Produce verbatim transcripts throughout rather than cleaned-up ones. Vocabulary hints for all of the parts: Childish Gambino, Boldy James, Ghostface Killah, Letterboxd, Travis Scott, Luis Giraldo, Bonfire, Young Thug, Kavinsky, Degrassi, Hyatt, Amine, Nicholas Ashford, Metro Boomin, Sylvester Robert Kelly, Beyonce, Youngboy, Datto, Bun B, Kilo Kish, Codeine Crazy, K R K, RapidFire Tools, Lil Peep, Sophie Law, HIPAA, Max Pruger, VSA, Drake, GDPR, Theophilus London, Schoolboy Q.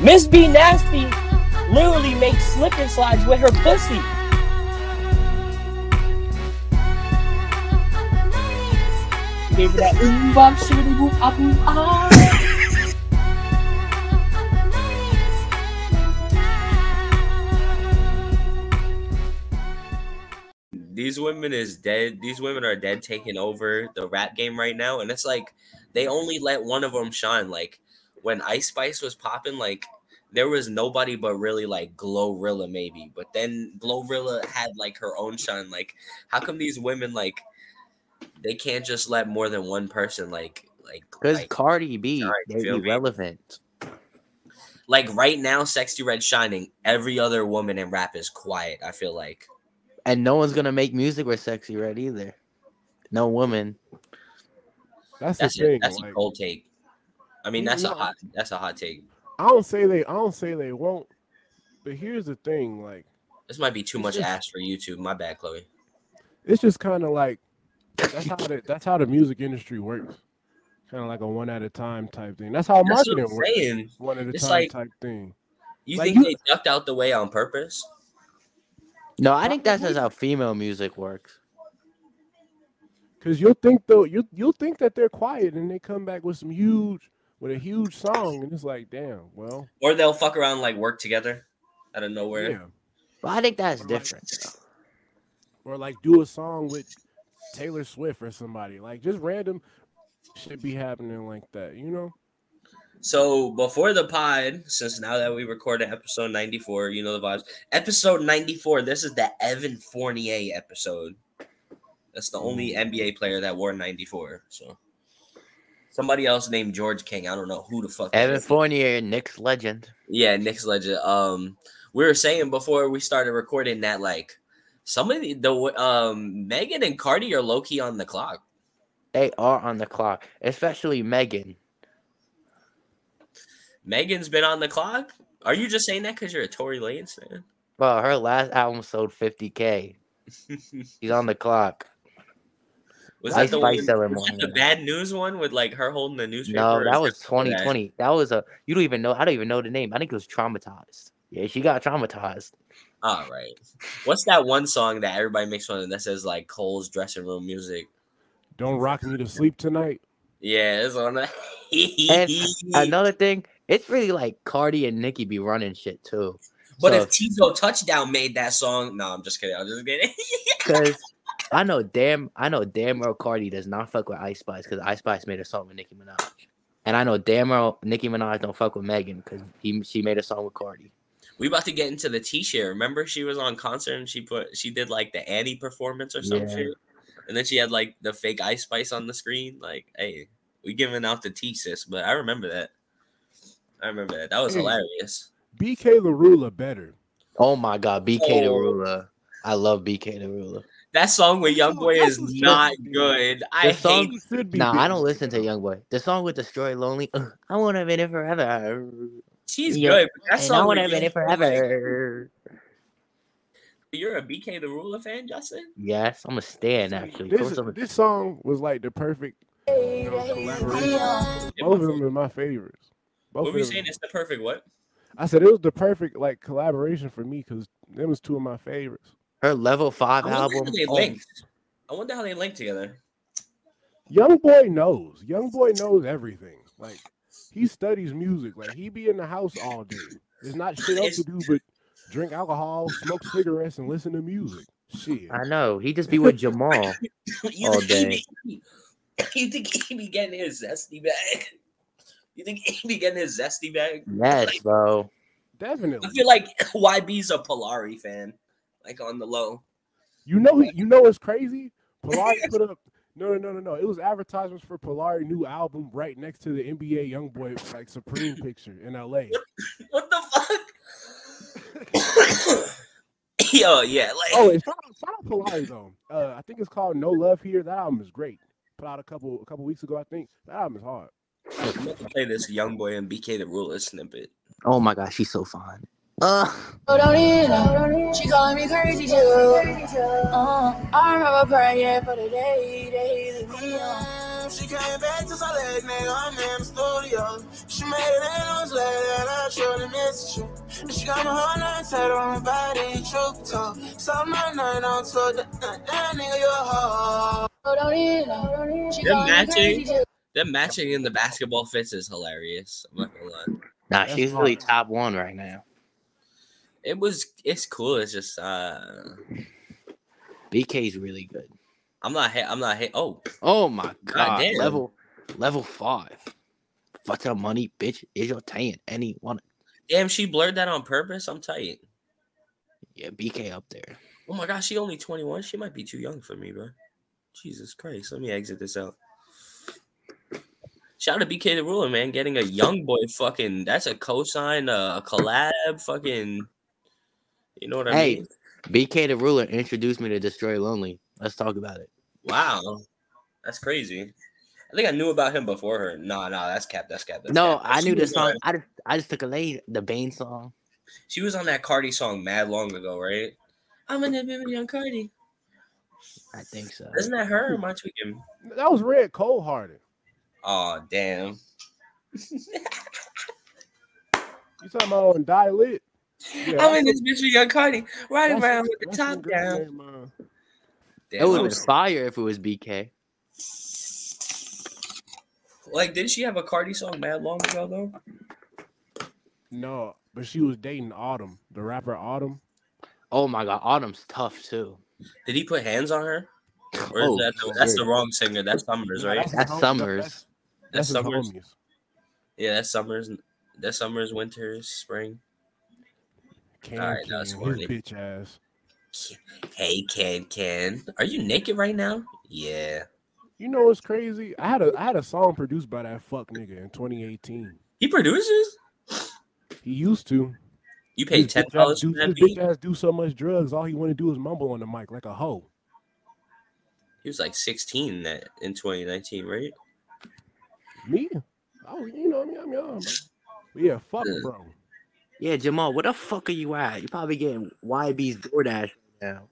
Miss B Nasty literally makes slip and slides with her pussy. Gave her that ooh bop shitty whoop up ooh ah. These women is dead. These women are dead, taking over the rap game right now, and it's like they only let one of them shine. Like when Ice Spice was popping, like there was nobody but really like GloRilla maybe, but then GloRilla had like her own shine. Like how come these women like they can't just let more than one person like like because like, Cardi B right, they be me? relevant. Like right now, Sexy Red shining. Every other woman in rap is quiet. I feel like. And no one's gonna make music with Sexy Red either. No woman. That's, that's the a, thing. That's like, a cold take. I mean, that's know, a hot. That's a hot take. I don't say they. I don't say they won't. But here's the thing. Like this might be too much just, ass for YouTube. My bad, Chloe. It's just kind of like that's how the, that's how the music industry works. Kind of like a one at a time type thing. That's how that's marketing works. Saying. One at a it's time like, type thing. You like, think you, they ducked out the way on purpose? No, I think that's how female music works. Cause you'll think though you you'll think that they're quiet and they come back with some huge with a huge song and it's like damn well. Or they'll fuck around and, like work together out of nowhere. Yeah. But I think that's or different. Like, or like do a song with Taylor Swift or somebody like just random shit be happening like that, you know. So before the pod, since now that we recorded episode ninety-four, you know the vibes. Episode ninety-four, this is the Evan Fournier episode. That's the only N B A player that wore ninety-four. So somebody else named George King. I don't know who the fuck. Evan Fournier, Knicks legend. Yeah, Knicks legend. Um, we were saying before we started recording that like some of the, the um Megan and Cardi are low key on the clock. They are on the clock, especially Megan. Megan's been on the clock? Are you just saying that because you're a Tory Lanez fan? Well, her last album sold fifty K. She's on the clock. Was Ice that the, Spice one, was that the bad news one with like her holding the newspaper? No, that was twenty twenty. That? that was a you don't even know. I don't even know the name. I think it was Traumatized. Yeah, she got traumatized. All right. What's that one song that everybody makes fun of that says like Cole's dressing room music? Don't rock me to sleep tonight. Yeah, it's on that. And another thing. It's really like Cardi and Nicki be running shit too. But so, if Tizo Touchdown made that song, no, I'm just kidding. I'm just kidding. Because I know damn, I know damn well Cardi does not fuck with Ice Spice because Ice Spice made a song with Nicki Minaj, and I know damn well Nicki Minaj don't fuck with Megan because he she made a song with Cardi. We about to get into the T-shirt. Remember, she was on concert and she put she did like the Annie performance or some yeah. shit, and then she had like the fake Ice Spice on the screen. Like, hey, we giving out the T, sis. But I remember that. I remember that. That was hey, hilarious. B K the Ruler better. Oh my God, B K oh. the Ruler. I love B K the Ruler. That song with Youngboy is not good. I hate it. Nah, I don't listen to Youngboy. The song with Destroy Lonely. Uh, I want to have been in it forever. She's yeah. good. But that song I want to have been in it forever. You're a B K the Ruler fan, Justin? Yes, I'm a stan actually. This, is, this song was like the perfect you know, collaboration. Both of them are my favorites. Both what were you saying? It's the perfect what? I said it was the perfect like collaboration for me because it was two of my favorites. Her level five I album. They linked. I wonder how they linked together. Youngboy knows. Youngboy knows everything. Like he studies music. Like he be in the house all day. There's not shit else to do but drink alcohol, smoke cigarettes, and listen to music. Shit. I know. He just be with Jamal all day. You think he be getting his zesty bag? You think he be getting his zesty bag? Yes, like, bro. Definitely. I feel like Y B's a Pilari fan, like on the low. You know, you know it's crazy. Pilari put up no, no, no, no, no. It was advertisements for Pilari's new album right next to the N B A Youngboy like Supreme picture in L A. What the fuck? Yo, yeah. Like, oh, it's not, it's not Pilari though. Uh, I think it's called No Love Here. That album is great. Put out a couple a couple weeks ago, I think. That album is hard. I'm going to play this Youngboy and B K the Ruler snippet. Oh my God, she's so fine. Uh. She calling me crazy too. Uh, I remember praying for the day they leave me on. time she came back to Salad, nigga, I'm in the studio. She made it eight hours later, and I surely missed you. And she got my whole nine tatted on her body, truth talk. So my nine on so that nigga, you're a hoe. They're matching. They're matching in the basketball fits is hilarious. I'm not gonna lie. Nah, she's really top one right now. It was. It's cool. It's just. uh B K's really good. I'm not. Ha- I'm not. Ha- oh. Oh my god. god level. Level five. Fuck your money, bitch. Is your tan anyone? Damn, she blurred that on purpose. I'm tight. Yeah, B K up there. Oh my gosh, she only twenty-one. She might be too young for me, bro. Jesus Christ. Let me exit this out. Shout out to B K the Ruler, man. Getting a Youngboy fucking, that's a cosign, a collab, fucking, you know what I hey, mean? Hey, B K the Ruler introduced me to Destroy Lonely. Let's talk about it. Wow. That's crazy. I think I knew about him before her. No, no, that's cap, that's cap. That's no, cap. I she knew the song. I just, I just took a lay, the Bane song. She was on that Cardi song mad long ago, right? I'm in the baby on Cardi. I think so. Isn't that her? Or am I tweaking? That was Red Cold Hearted. Oh damn! You talking about on Die Lit? Yeah, I'm in this bitch with Young Cardi riding around with the top down. Damn, it would have fire if it was B K. Like, did she have a Cardi song mad long ago though? No, but she was dating Autumn, the rapper Autumn. Oh my god, Autumn's tough too. Did he put hands on her? Or is oh, that the, that's the wrong singer? That's Summers, right? That's, that's Summers. That's, that's, that's Summers. Homies. Yeah, that's Summers. That's Summers, Winters, Spring. Can, all right, Can, that's one. Bitch ass. Hey, Can, Can, are you naked right now? Yeah. You know what's crazy? I had a I had a song produced by that fuck nigga in twenty eighteen. He produces? He used to. You paid ten dollars for that beat? This bitch ass do so much drugs. All he want to do is mumble on the mic like a hoe. He was like sixteen that in twenty nineteen, right? Me? Oh, you know, I'm young. Yeah, fuck, bro. Yeah, Jamal, where the fuck are you at? You're probably getting Y B's DoorDash now.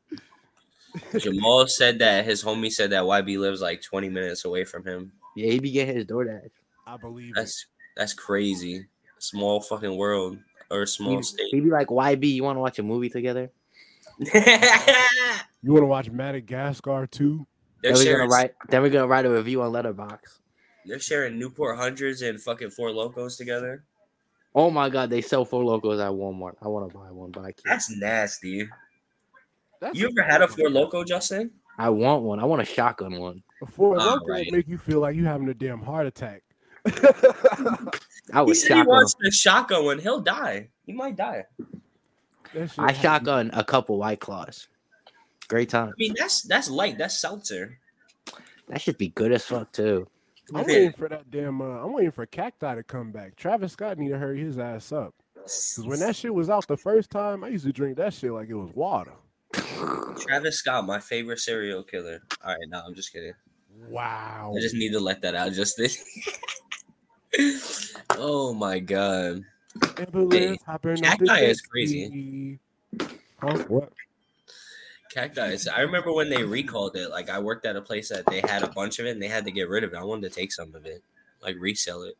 Jamal said that his homie said that Y B lives like twenty minutes away from him. Yeah, he be getting his DoorDash. I believe that's it. That's crazy. Small fucking world or small he, state. He be like, Y B, you want to watch a movie together? You want to watch Madagascar too? Then we're, sharing, gonna write, then we're gonna write a review on Letterboxd. They're sharing Newport Hundreds and fucking Four Locos together. Oh my god, they sell Four Locos at Walmart. I want to buy one, but I can't. That's nasty. That's you ever had a Four Loco, Justin? I want one. I want a shotgun one. A Four Loco right. Make you feel like you having a damn heart attack. I was he said he wants the shotgun one. He'll die. He might die. I shotgun a couple White Claws. Great time. I mean, that's that's light. That's seltzer. That should be good as fuck too. I'm waiting for that damn. Uh, I'm waiting for Cacti to come back. Travis Scott need to hurry his ass up. Cause when that shit was out the first time, I used to drink that shit like it was water. Travis Scott, my favorite serial killer. All right, no, I'm just kidding. Wow. I just need to let that out. Just this. Oh my god. Hey, Cacti is crazy. Huh? What? Cacti. I remember when they recalled it. Like I worked at a place that they had a bunch of it, and they had to get rid of it. I wanted to take some of it, like resell it.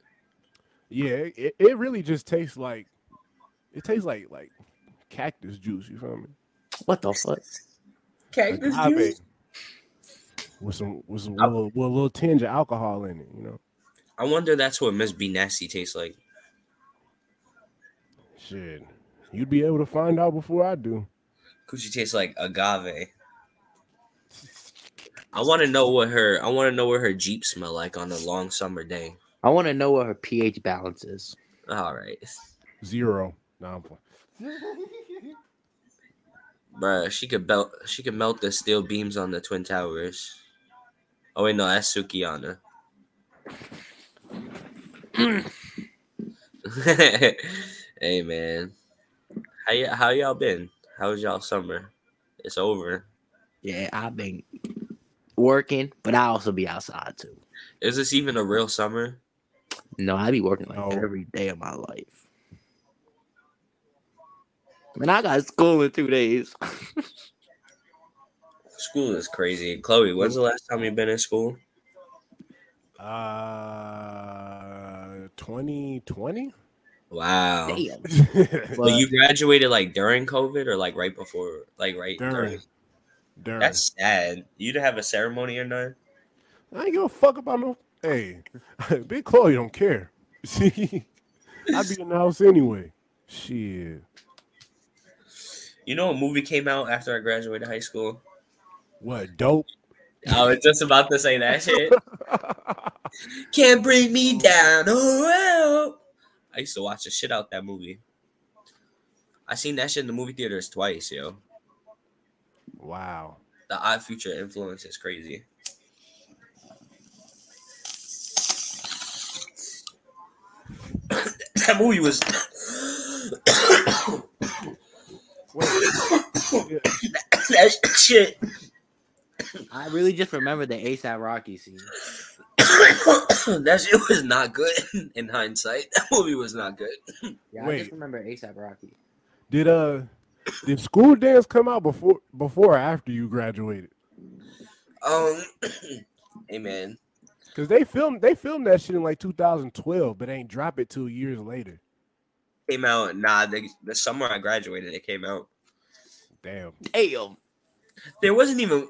Yeah, it, it really just tastes like it tastes like like cactus juice. You feel me? What the fuck? Cactus like, juice with some with some I, little, with a little tinge of alcohol in it. You know. I wonder that's what Miss B Nasty tastes like. Shit, you'd be able to find out before I do. Coochie tastes like agave. I want to know what her. I want to know what her Jeep smell like on a long summer day. I want to know what her pH balance is. All right, zero. No, I'm playing. Bruh, she could belt. She could melt the steel beams on the Twin Towers. Oh wait, no, that's Sukiana. Hey man, how y- how y'all been? How was y'all summer? It's over. Yeah, I've been working, but I also be outside too. Is this even a real summer? No, I be working like no. every day of my life. Man, I got school in two days. School is crazy. Chloe, when's the last time you been in school? Uh, twenty twenty. Wow. Damn. But so you graduated like during COVID or like right before, like right during. during. during. That's sad. You didn't have a ceremony or nothing. I ain't give a fuck about no. Hey, Big Chloe don't care. See, I'd be in the house anyway. Shit. You know what movie came out after I graduated high school? What, Dope? I was just about to say that shit. Can't bring me down. Oh, I used to watch the shit out that movie. I seen that shit in the movie theaters twice, yo. Wow. The Odd Future influence is crazy. That movie was... that shit. I really just remember the ASAP Rocky scene. That shit was not good in hindsight. That movie was not good. Yeah, wait. I just remember ASAP Rocky. Did uh did School Dance come out before before or after you graduated? Um hey man. Cause they filmed they filmed that shit in like two thousand twelve, but they ain't drop it till years later. Came out nah they, the summer I graduated it came out. Damn. Damn. There wasn't even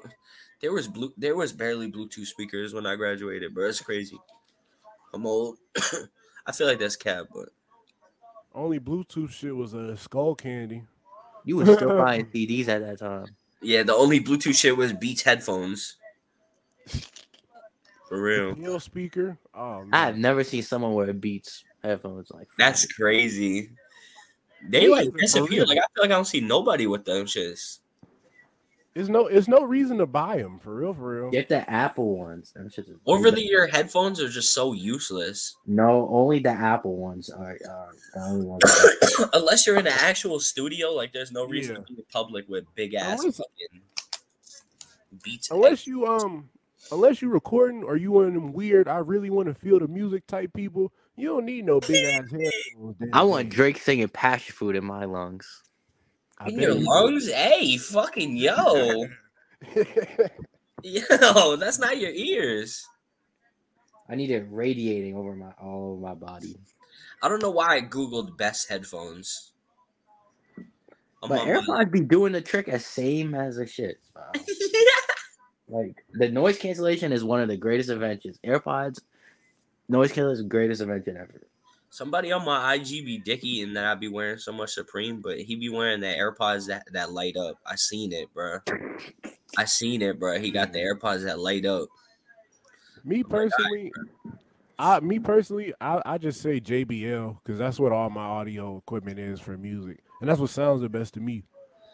there was blue there was barely Bluetooth speakers when I graduated, bro. It's crazy. I'm old. I feel like that's cap, but only Bluetooth shit was a uh, Skull Candy. You were still buying C Ds at that time. Yeah, the only Bluetooth shit was Beats headphones. For real. Real speaker. Oh, man. I have never seen someone wear Beats headphones like that. That's crazy. They like disappear. Like I feel like I don't see nobody with them shits. There's no, there's no reason to buy them for real, for real. Get the Apple ones. Over the ear headphones are just so useless. No, only the Apple ones are. are the only ones are. Unless you're in an actual studio, like there's no reason yeah. to be in public with big ass unless, fucking Beats. Unless headphones. you um, unless you recording or you one of them weird, I really want to feel the music type people. You don't need no big ass headphones. I want Drake singing Passion Fruit in my lungs. In your lungs? Hey, fucking yo. Yo, that's not your ears. I need it radiating over my all over my body. I don't know why I Googled best headphones. But AirPods be doing the trick as same as the shit. Wow. Yeah. Like, the noise cancellation is one of the greatest inventions. AirPods, noise cancellation is the greatest invention ever. Somebody on my I G be dicky and that I be wearing so much Supreme, but he be wearing the AirPods that, that light up. I seen it, bro. I seen it, bro. He got the AirPods that light up. Me personally, oh I me personally, I, I just say J B L because that's what all my audio equipment is for music, and that's what sounds the best to me.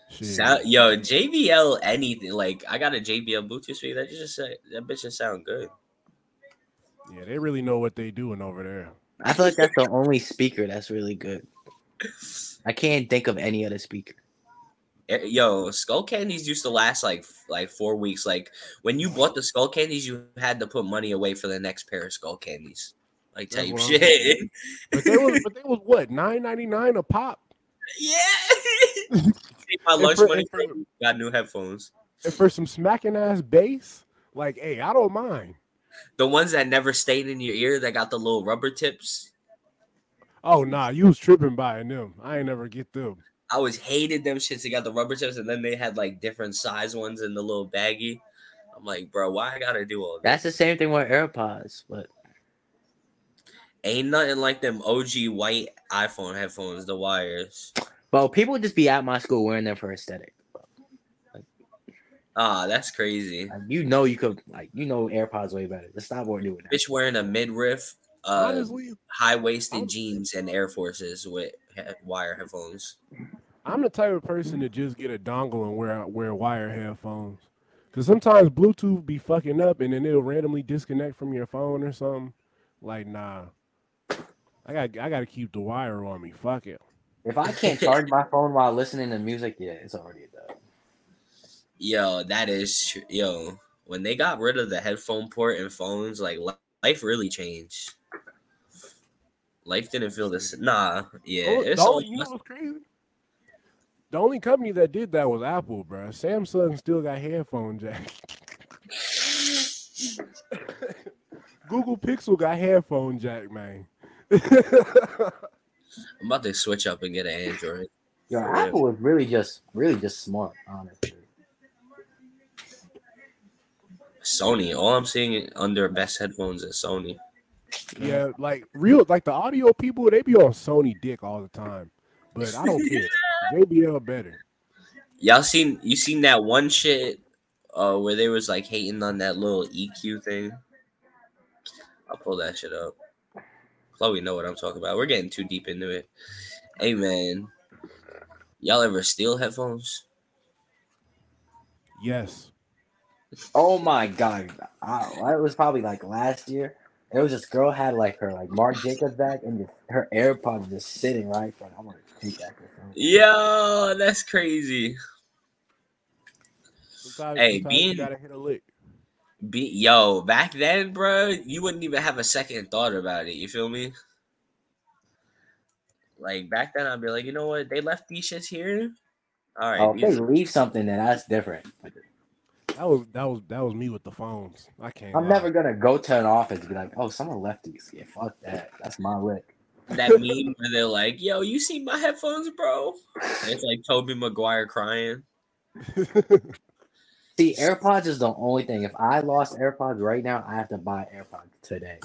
Shit. Sound, yo, J B L anything like I got a J B L Bluetooth speaker that just that bitch just sound good. Yeah, they really know what they doing over there. I feel like that's the only speaker that's really good. I can't think of any other speaker. Yo, Skull Candies used to last like like four weeks. Like when you bought the Skull Candies, you had to put money away for the next pair of Skull Candies. Like type shit. But they was but they was what nine ninety-nine a pop. Yeah. My lunch for, money. For, got new headphones. And for some smacking ass bass, like hey, I don't mind. The ones that never stayed in your ear that got the little rubber tips. Oh, nah. You was tripping buying them. I ain't never get them. I was hated them shits. They got the rubber tips, and then they had, like, different size ones in the little baggie. I'm like, bro, why I gotta do all that? That's the same thing with AirPods, but... Ain't nothing like them O G white iPhone headphones, the wires. Bro, people just be at my school wearing them for aesthetic. Ah, that's crazy. Like, you know you could like you know AirPods way better. Let's stop doing that. Bitch wearing a midriff, uh, high waisted jeans and Air Forces with he- wire headphones. I'm the type of person to just get a dongle and wear wear wire headphones. Cause sometimes Bluetooth be fucking up and then it'll randomly disconnect from your phone or something. Like nah, I got I got to keep the wire on me. Fuck it. If I can't charge my phone while listening to music, yeah, it's already done. Yo, that is tr- yo. When they got rid of the headphone port and phones, like li- life really changed. Life didn't feel this. Nah, yeah. Oh, it's the, only, you know what's crazy? The only company that did that was Apple, bro. Samsung still got headphone jack. Google Pixel got headphone jack, man. I'm about to switch up and get an Android. Yo, Apple was really just, really just smart, honestly. Sony. All I'm seeing under best headphones is Sony. Yeah, like real, like the audio people, they be on Sony dick all the time. But I don't care. J B L better. Y'all seen you seen that one shit uh, where they was like hating on that little E Q thing? I'll pull that shit up. Chloe know what I'm talking about. We're getting too deep into it. Hey man, y'all ever steal headphones? Yes. Oh my god, I, it was probably like last year. It was this girl had like her like Marc Jacobs bag and just, her AirPods just sitting right front. I'm gonna take that. Yo, that's crazy. Sometimes, hey, sometimes being, you gotta hit a lick. Be, yo, back then, bro, you wouldn't even have a second thought about it. You feel me? Like back then, I'd be like, you know what? They left these shits here. All right. Oh, if they leave something, then that's different. That was that was that was me with the phones. I can't. I'm lie. never gonna go to an office and be like, "Oh, someone left these." Yeah, fuck that. That's my lick. That meme where they're like, "Yo, you see my headphones, bro?" And it's like Tobey Maguire crying. See, AirPods is the only thing. If I lost AirPods right now, I have to buy AirPods today.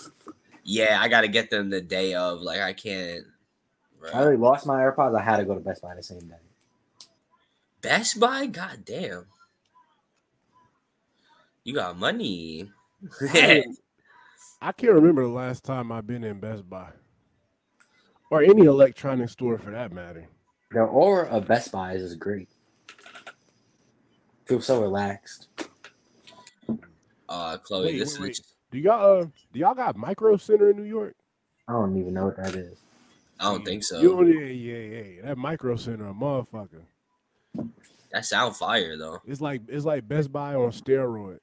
Yeah, I gotta get them the day of. Like, I can't. Bro. I already lost my AirPods. I had to go to Best Buy the same day. Best Buy, goddamn. You got money. I can't remember the last time I've been in Best Buy or any electronic store for that matter. The aura of Best Buy is great. Feel so relaxed. Uh, Chloe, wait, this wait, is wait. do y'all uh, do y'all got Micro Center in New York? I don't even know what that is. I don't think so. Yo, yeah, yeah, yeah. That Micro Center, a motherfucker. That sound fire though. It's like it's like Best Buy on steroids.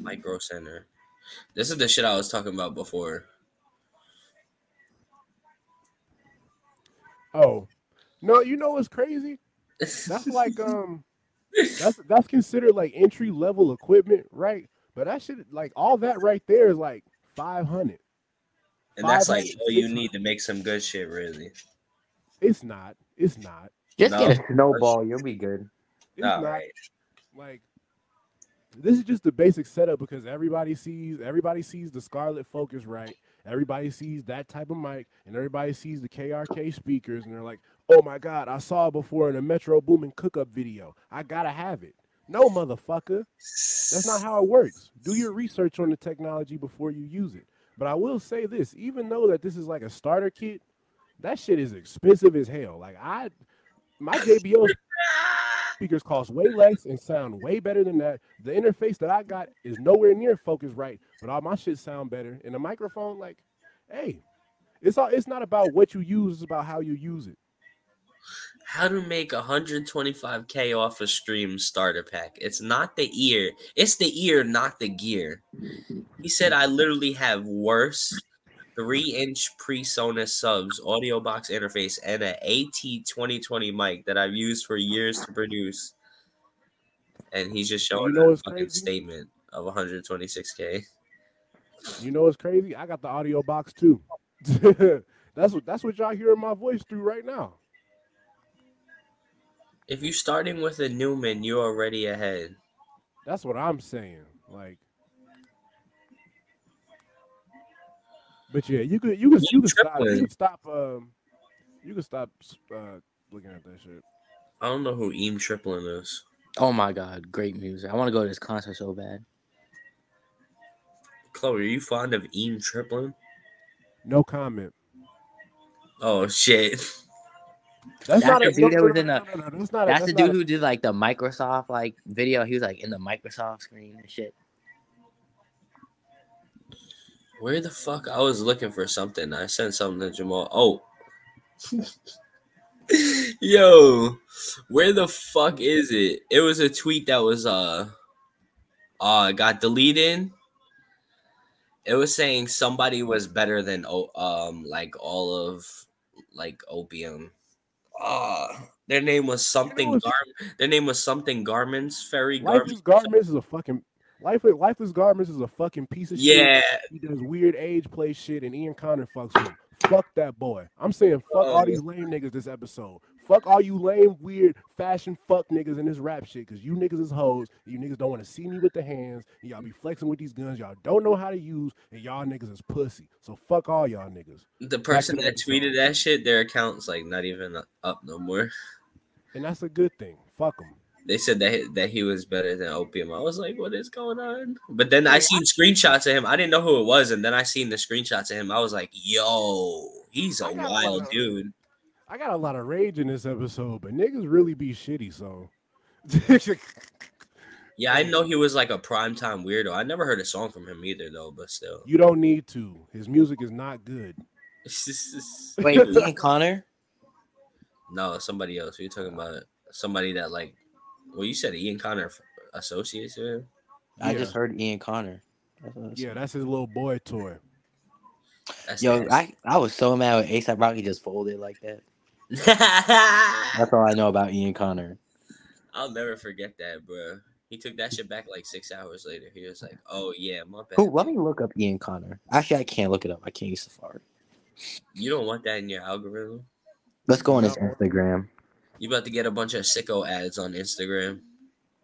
Micro Center. This is the shit I was talking about before. Oh. No, you know what's crazy? That's like um that's that's considered like entry level equipment, right? But that shit, like all that right there is like five hundred. And that's like all you need to make some good shit, really. It's not. It's not. Just no. Get a snowball, you'll be good. It's no, not, right. Like this is just the basic setup because everybody sees everybody sees the Scarlett Focusrite, everybody sees that type of mic, and everybody sees the K R K speakers, and they're like, "Oh my God, I saw it before in a Metro Boomin cook-up video. I gotta have it." No, motherfucker, that's not how it works. Do your research on the technology before you use it. But I will say this: even though that this is like a starter kit, that shit is expensive as hell. Like I. My J B L speakers cost way less and sound way better than that. The interface that I got is nowhere near Focusrite, but all my shit sound better. And the microphone, like, hey, it's all it's not about what you use, it's about how you use it. How to make one hundred twenty-five K off a stream starter pack. It's not the ear. It's the ear, not the gear. He said I literally have worse three-inch pre-Sonos subs, audio box interface, and an A T twenty twenty mic that I've used for years to produce. And he's just showing you know a fucking crazy? statement of one hundred twenty-six K. You know what's crazy? I got the audio box, too. that's what that's what y'all hearing my voice through right now. If you're starting with a Neumann, you're already ahead. That's what I'm saying. Like, But yeah, you could you could you could stop you could stop um you could stop uh, looking at that shit. I don't know who Eam Triplin is. Oh my god, great music! I want to go to this concert so bad. Chloe, are you fond of Eam Triplin? No comment. Oh shit! That's, that's not the a dude that was in the. No, no, no, that's not that's a, that's the dude a, who did like the Microsoft like video. He was like in the Microsoft screen and shit. Where the fuck? I was looking for something. I sent something to Jamal. Oh. Yo. Where the fuck is it? It was a tweet that was, uh, uh, got deleted. It was saying somebody was better than, um, like, all of, like, Opium. Uh, their name was something, Gar- their name was something Garments, Fairy Garments. Garments is a fucking... Life, Lifeless Garments is a fucking piece of yeah. shit. He does weird age play shit, and Ian Connor fucks him. Fuck that boy. I'm saying fuck oh, all these lame niggas this episode. Fuck all you lame, weird, fashion fuck niggas in this rap shit, because you niggas is hoes. You niggas don't want to see me with the hands. And y'all be flexing with these guns y'all don't know how to use, and y'all niggas is pussy. So fuck all y'all niggas. The person that tweeted that shit, their account's like not even up no more. And that's a good thing. Fuck them. They said that he, that he was better than Opium. I was like, what is going on? But then I seen screenshots of him. I didn't know who it was, and then I seen the screenshots of him. I was like, yo, he's a wild a of, dude. I got a lot of rage in this episode, but niggas really be shitty, so. Yeah, I know he was like a primetime weirdo. I never heard a song from him either, though, but still. You don't need to. His music is not good. Wait, Ian Connor? No, somebody else. You're talking about somebody that, like, well, you said Ian Connor associates with him. I yeah. just heard Ian Connor. That's yeah, that's his little boy toy. That's Yo, nice. I, I was so mad when A$AP Rocky just folded like that. That's all I know about Ian Connor. I'll never forget that, bro. He took that shit back like six hours later. He was like, oh, yeah, my bad. Ooh, let me look up Ian Connor. Actually, I can't look it up. I can't use Safari. You don't want that in your algorithm? Let's go on his Instagram. You about to get a bunch of sicko ads on Instagram.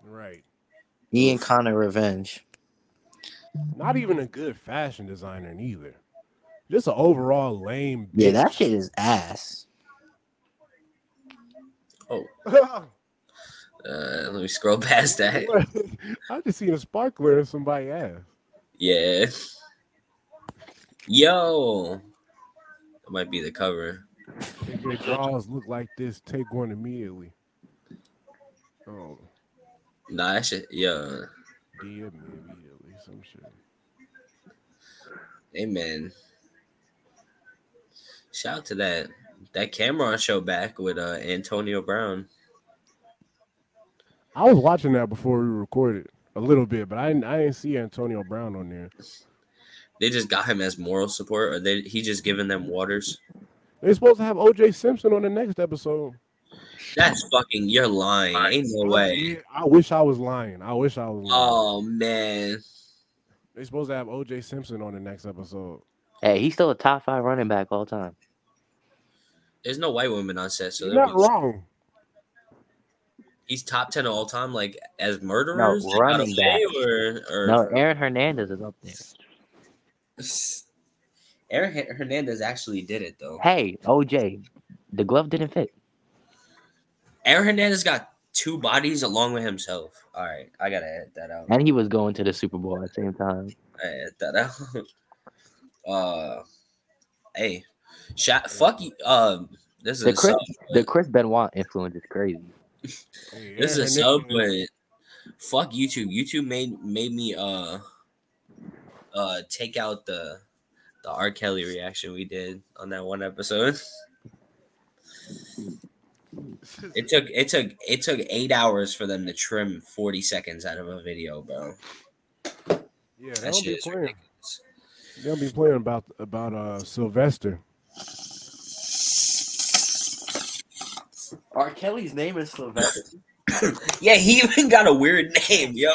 Right. Ian Connor Revenge. Not even a good fashion designer, neither. Just an overall lame bitch. Yeah, that shit is ass. Oh. uh, let me scroll past that. I just seen a sparkler in somebody's ass. Yeah. Yo. That might be the cover. If your draws look like this, take one immediately. Oh, nah, that shit, yeah. D M me immediately, some shit. Amen. Shout out to that that Cameron show back with uh, Antonio Brown. I was watching that before we recorded a little bit, but I didn't, I didn't see Antonio Brown on there. They just got him as moral support, or they he just giving them waters. They're supposed to have O J Simpson on the next episode. That's fucking, you're lying. Ain't no way. I wish I was lying. I wish I was lying. Oh, man. They're supposed to have O J Simpson on the next episode. Hey, he's still a top five running back all time. There's no white women on set, so you're not wrong. He's top ten all time, like, as murderers? No, running back. Or, or... No, Aaron Hernandez is up there. Aaron Hernandez actually did it, though. Hey, O J, the glove didn't fit. Aaron Hernandez got two bodies along with himself. All right, I got to edit that out. And he was going to the Super Bowl at the same time. I edit that out. Uh, hey, shot, fuck you. Um, this is the Chris, the Chris Benoit influence is crazy. This yeah, is a sub, but fuck YouTube. YouTube made, made me uh uh take out the... the R. Kelly reaction we did on that one episode. It took it took it took eight hours for them to trim forty seconds out of a video, bro. Yeah, that shit is ridiculous. They'll be playing about about uh Sylvester. R. Kelly's name is Sylvester. Yeah, he even got a weird name, yo.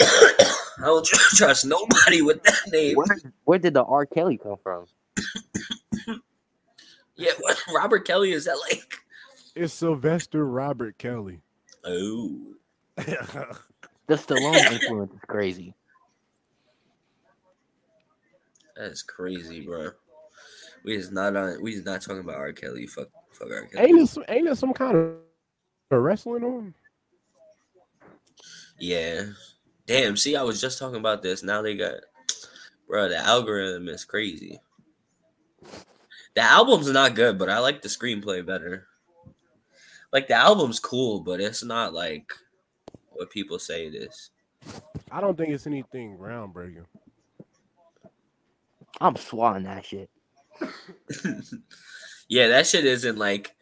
I don't trust nobody with that name. Where, where did the R. Kelly come from? Yeah, what, Robert Kelly, is that like? It's Sylvester Robert Kelly. Oh. The Stallone influence is crazy. That is crazy, bro. We is not on. We is not talking about R. Kelly. Fuck, fuck R. Kelly. Ain't there, ain't there some kind of wrestling on? Yeah. Damn, see, I was just talking about this. Now they got... Bro, the algorithm is crazy. The album's not good, but I like the screenplay better. Like, the album's cool, but it's not, like, what people say it is. I don't think it's anything groundbreaking. I'm swatting that shit. Yeah, that shit isn't, like...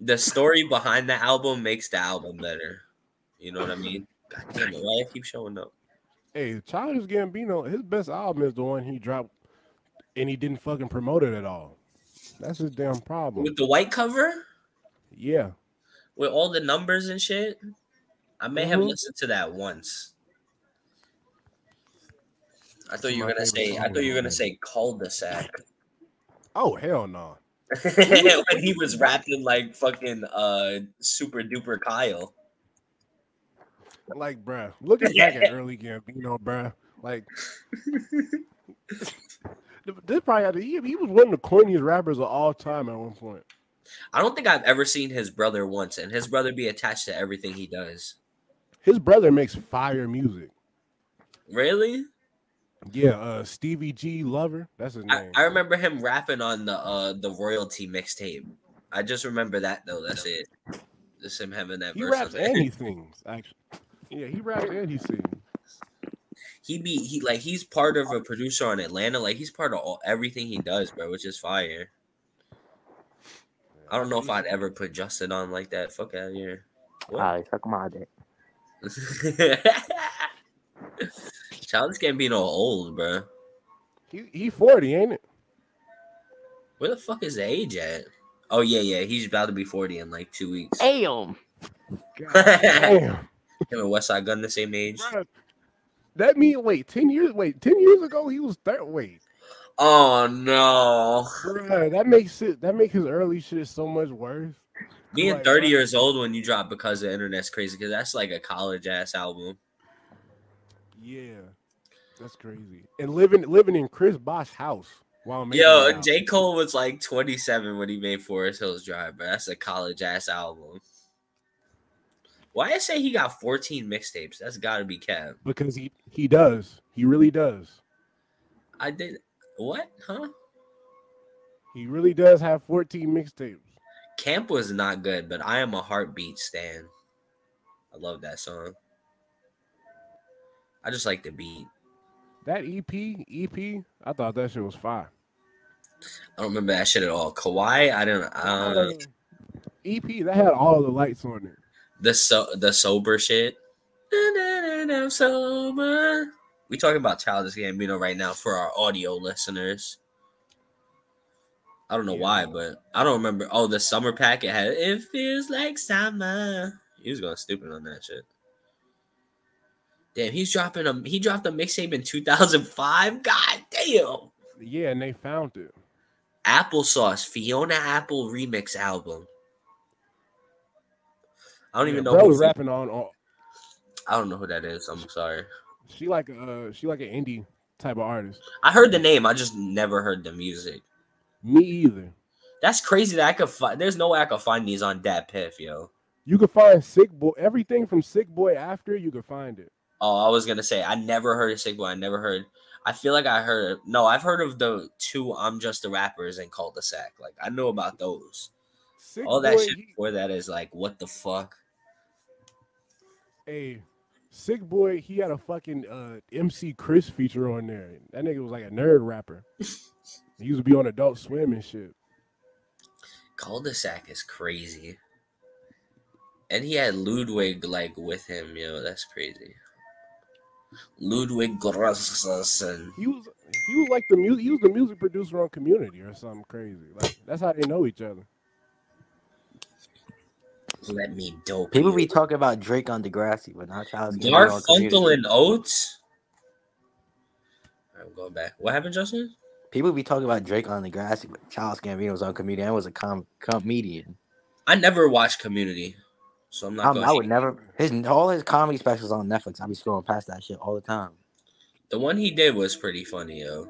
The story behind the album makes the album better. You know what I mean? God damn it, why I keep showing up? Hey, Childish Gambino, his best album is the one he dropped and he didn't fucking promote it at all. That's his damn problem. With the white cover? Yeah. With all the numbers and shit? I may mm-hmm. have listened to that once. I thought That's you were gonna say. I thought you were gonna say cul-de-sac. Oh hell no! When he was rapping like fucking uh, Super Duper Kyle. Like, bruh, looking back at early Gambino, bruh, like this probably had to, he, he was one of the corniest rappers of all time at one point. I don't think I've ever seen his brother once, and his brother be attached to everything he does. His brother makes fire music. Really? Yeah, uh, Stevie G Lover. That's his name. I, I remember him rapping on the uh, the royalty mixtape. I just remember that though. That's it. Just him having that. He verse raps and he sings. Actually, yeah, he raps and he sings. He be he like he's part of a producer on Atlanta. Like he's part of all, everything he does, bro, which is fire. I don't know if I'd ever put Justin on like that. Fuck out of here. What? All right, fuck my dick. Childish Gambino old, bro. He he forty, ain't it? Where the fuck is the age at? Oh yeah, yeah. He's about to be forty in like two weeks. Damn. God damn. Him and Westside Gun the same age. Bro, that mean wait, ten years. Wait, ten years ago he was that weight. Oh no! Bro, that makes it. That makes his early shit so much worse. Being like, thirty years old when you drop Because the Internet's crazy, because that's like a college ass album. Yeah, that's crazy. And living living in Chris Bosh's house while making. Yo, J. Cole was like twenty-seven when he made Forest Hills Drive, but that's a college ass album. Why I say he got fourteen mixtapes? That's got to be cap. Because he he does. He really does. I did. What? Huh? He really does have fourteen mixtapes. Camp was not good, but I Am a Heartbeat stan. I love that song. I just like the beat. That E P, E P, I thought that shit was fire. I don't remember that shit at all. Kawhi, I didn't. Uh, uh, E P, that had all the lights on it. The so the sober shit. I'm sober. We talking about Childish Gambino right now for our audio listeners. I don't know yeah. why, but I don't remember. Oh, the summer pack it had. It feels like summer. He was going stupid on that shit. Damn, he's dropping a he dropped a mixtape in two thousand five. God damn. Yeah, and they found it. Applesauce, Fiona Apple remix album. I don't yeah, even know. Bro was rapping on, on. I don't know who that is. I'm sorry. She like uh she like an indie type of artist. I heard the name, I just never heard the music. Me either. That's crazy that I could find. There's no way I could find these on DatPiff, yo. You could find Sick Boy. Everything from Sick Boy after you could find it. Oh, I was gonna say I never heard of Sick Boy. I never heard. I feel like I heard. No, I've heard of the two I'm Just the Rappers and Cul-de-sac. Like I know about those. Sick All that Boy, shit before that is like what the fuck. Hey. Sick Boy, he had a fucking uh, M C Chris feature on there. That nigga was like a nerd rapper. He used to be on Adult Swim and shit. Cul-de-sac is crazy. And he had Ludwig like with him, yo. That's crazy. Ludwig Göransson. He was he was like the music he was the music producer on Community or something crazy. Like that's how they know each other. Let me dope. People be talking about Drake on Degrassi, but not Childish Gambino. Mark Funkel and Oates. I'm going back. What happened, Justin? People be talking about Drake on Degrassi, but Childish Gambino was on Community. I was a com- comedian. I never watched Community, so I'm not. I'm, going I would never. His all his comedy specials on Netflix. I be scrolling past that shit all the time. The one he did was pretty funny, yo.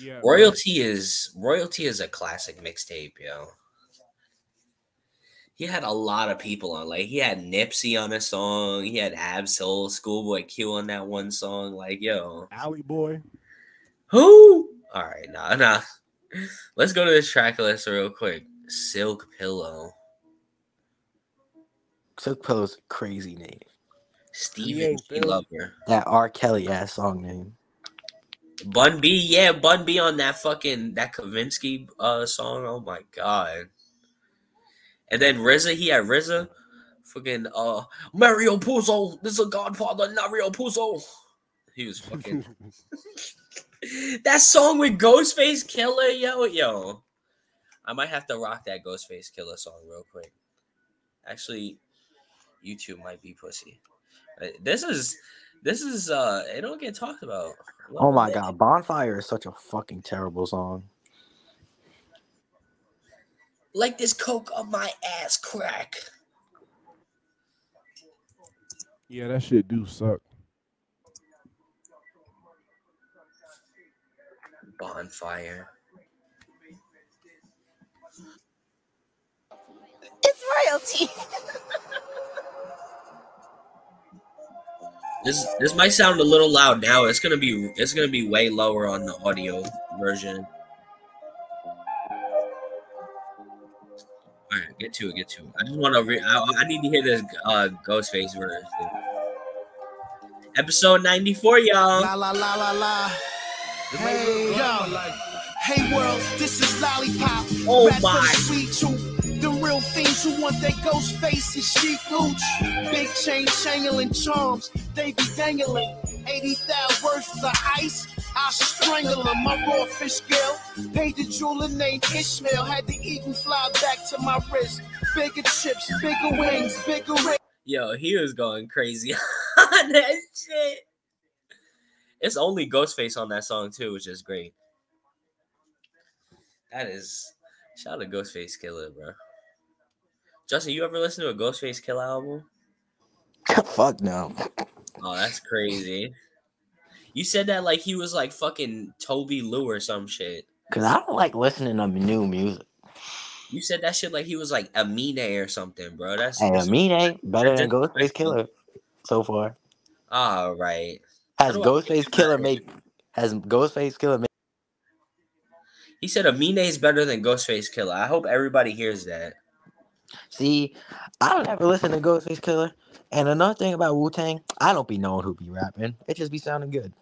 Yeah. Royalty man. is royalty is a classic mixtape, yo. He had a lot of people on. Like, he had Nipsey on a song. He had Absol, Schoolboy Q on that one song. Like, yo. Alley Boy. Who? All right, nah, nah. Let's go to this track list real quick. Silk Pillow. Silk Pillow's crazy name. Stevie Lover. That R. Kelly ass song name. Bun B. Yeah, Bun B on that fucking, that Kavinsky uh, song. Oh, my God. And then R Z A, he had R Z A, fucking uh, Mario Puzo. This is a Godfather, not Mario Puzo. He was fucking that song with Ghostface Killah, yo, yo. I might have to rock that Ghostface Killah song real quick. Actually, YouTube might be pussy. This is this is uh it don't get talked about. What oh my god, Bonfire is such a fucking terrible song. Like this coke on my ass crack. Yeah, that shit do suck. Bonfire. It's royalty. This this might sound a little loud now. It's gonna be it's gonna be way lower on the audio version. All right, get to it, get to it. I just want to. Re- I, I need to hear this uh, Ghostface version. Episode ninety-four, y'all. La la la la la. Hey, yo. Hey world, this is Lollipop. Oh my. The real things who want their ghost faces, sheep boots, big chain, shangling charms, they be dangling. eighty thousand worth of ice, I strangle them. My raw fish girl, painted jeweler named Ishmael, had the eagle fly back to my wrist. Bigger chips, bigger wings, bigger rings. Yo, he was going crazy on that shit. It's only Ghostface on that song, too, which is great. That is. Shout out to Ghostface Killah, bro. Justin, you ever listen to a Ghostface Killah album? Fuck no. Oh, that's crazy. You said that like he was like fucking Toby Lou or some shit. Because I don't like listening to new music. You said that shit like he was like Amine or something, bro. That's hey, Amine better than Ghostface Killah so far. All right. Has Ghostface Killah make? Has Ghostface Killah make? He said Amine is better than Ghostface Killah. I hope everybody hears that. See, I don't ever listen to Ghostface Killah. And another thing about Wu-Tang, I don't be knowing who be rapping. It just be sounding good.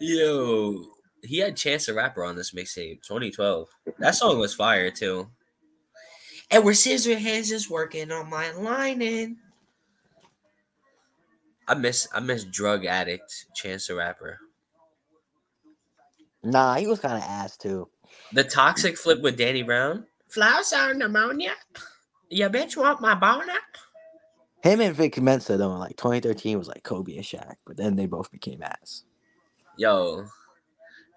Yo, he had Chance the Rapper on this mixtape, twenty twelve. That song was fire, too. And we're scissor hands just working on my lining. I miss, I miss drug addict Chance the Rapper. Nah, he was kind of ass, too. The toxic flip with Danny Brown. Flowers are pneumonia. Your bitch want my boner. Him and Vic Mensa, though, in like twenty thirteen was like Kobe and Shaq, but then they both became ass. Yo,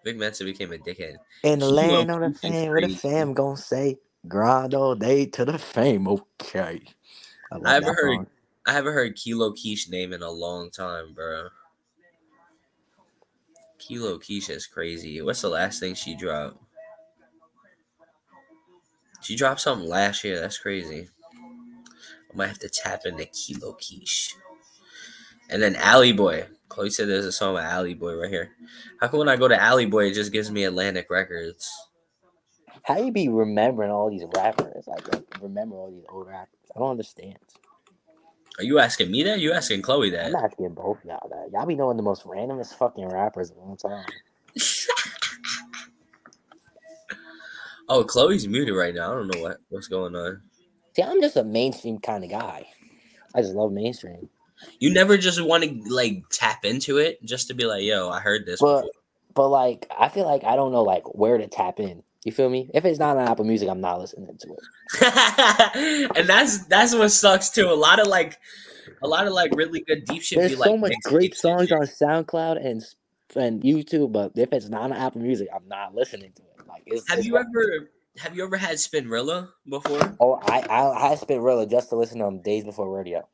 Vic Mensa became a dickhead. In the land of the fame, where the fam gonna say, grind all day to the fame, okay. I, I, haven't heard, I haven't heard Kilo Kish name in a long time, bro. Kilo Kish is crazy. What's the last thing she dropped? She dropped something last year. That's crazy. I might have to tap into Kilo Kish. And then Alley Boy. Chloe said there's a song with Alley Boy right here. How come when I go to Alley Boy, it just gives me Atlantic Records? How you be remembering all these rappers? Like, remember all these old rappers? I don't understand. Are you asking me that? Are you asking Chloe that? I'm asking both y'all that. Y'all be knowing the most randomest fucking rappers of all time. Oh, Chloe's muted right now. I don't know what, what's going on. See, I'm just a mainstream kind of guy. I just love mainstream. You never just want to, like, tap into it just to be like, yo, I heard this but, before. But, like, I feel like I don't know, like, where to tap in. You feel me? If it's not on Apple Music, I'm not listening to it. And that's that's what sucks too. A lot of like, a lot of like really good deep shit. There's be, like, so much great songs shit on SoundCloud and and YouTube, but if it's not on Apple Music, I'm not listening to it. Like, it's, have it's you like, ever have you ever had Spinrilla before? Oh, I I, I had Spinrilla just to listen to them days before radio.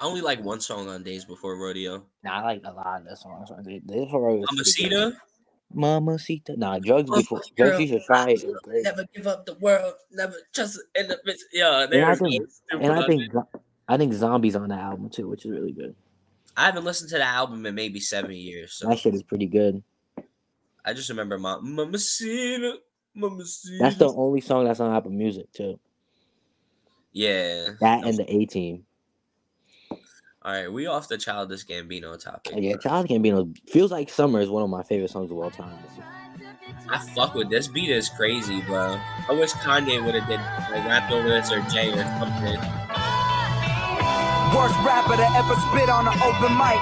I only like one song on Days Before Rodeo. Nah, I like a lot of the songs. Days Before Rodeo. Mamacita? Mamacita. Nah, drugs Mama before. Drugs used to try it. Never give up the world. Never trust in the bitch. Yeah, and I think, and I, think I think Zombies on that album too, which is really good. I haven't listened to that album in maybe seven years. So. That shit is pretty good. I just remember my Mamacita. Mamacita. That's the only song that's on Apple Music too. Yeah. That and the A Team. All right, we off the Childish Gambino topic. Yeah, bro. Childish Gambino feels like summer is one of my favorite songs of all time. I fuck with this beat is crazy, bro. I wish Kanye would have did like rapped over this or Jay or something. Worst rapper that ever spit on an open mic.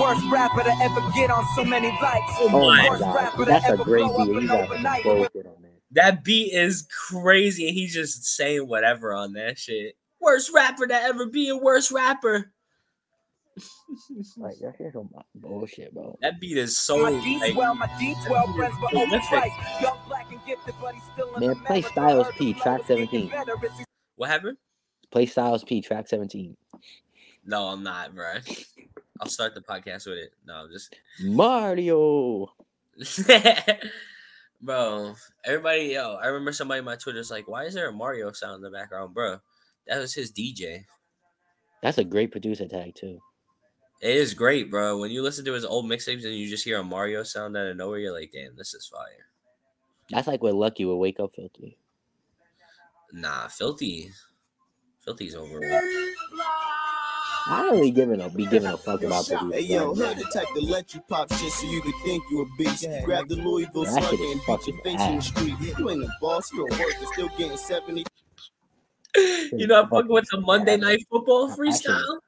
Worst rapper to ever get on so many likes. Oh my God, that's a great beat. He got so good on that. That beat is crazy. He's just saying whatever on that shit. Worst rapper to ever be a worst rapper. Like, that's just some bullshit, bro. That beat is so. My like, well, my well friends, but young, black, and gifted, but he's still man, play Styles P, track seventeen. What happened? Play Styles P, track seventeen. No, I'm not, bro. I'll start the podcast with it. No, I'm just Mario. Bro, everybody, yo, I remember somebody on my Twitter's like, why is there a Mario sound in the background, bro? That was his D J. That's a great producer tag, too. It is great, bro. When you listen to his old mixtapes and you just hear a Mario sound out of nowhere, you're like, damn, this is fire. That's like when Lucky would wake up Filthy. Nah, Filthy. Filthy's overrated. I don't really giving a, be giving a fuck about the beat. Hey, yo, heard the type to let you pop shit so you could think you a beast. Yeah, grab the Louisville slugger and beat your face in the street. You ain't a boss, you're a worker, still getting seventy. You know, I'm fucking with the Monday Night Football freestyle.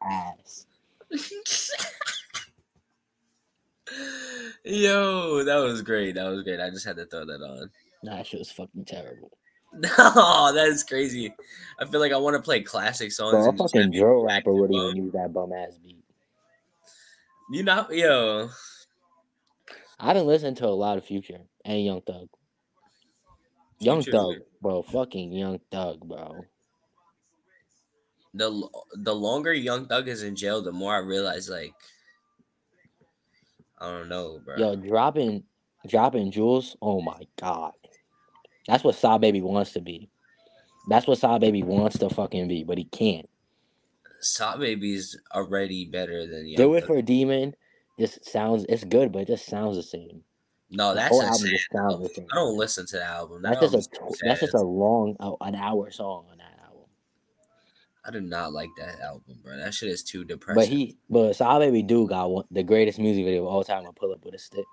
Yo, that was great. That was great. I just had to throw that on. Nah, that shit was fucking terrible. No, that is crazy. I feel like I want to play classic songs. Bro, a fucking drill rapper would even use that bum ass beat. You know, yo. I've been listening to a lot of Future and Young Thug. Young Future. Thug, bro, fucking Young Thug, bro. The the longer Young Thug is in jail, the more I realize, like, I don't know, bro. Yo, dropping, dropping jewels. Oh my God. That's what Saw Baby wants to be. That's what Saw Baby wants to fucking be, but he can't. Saw Baby's already better than Young. Do It For a Demon just sounds, it's good, but it just sounds the same. No, that's insane. Album just sounds I don't listen to the album. That that's just a that's just a long oh, an hour song on that album. I do not like that album, bro. That shit is too depressing. But he, but Saw Baby do got one, the greatest music video of all time. I Pull Up With a Stick.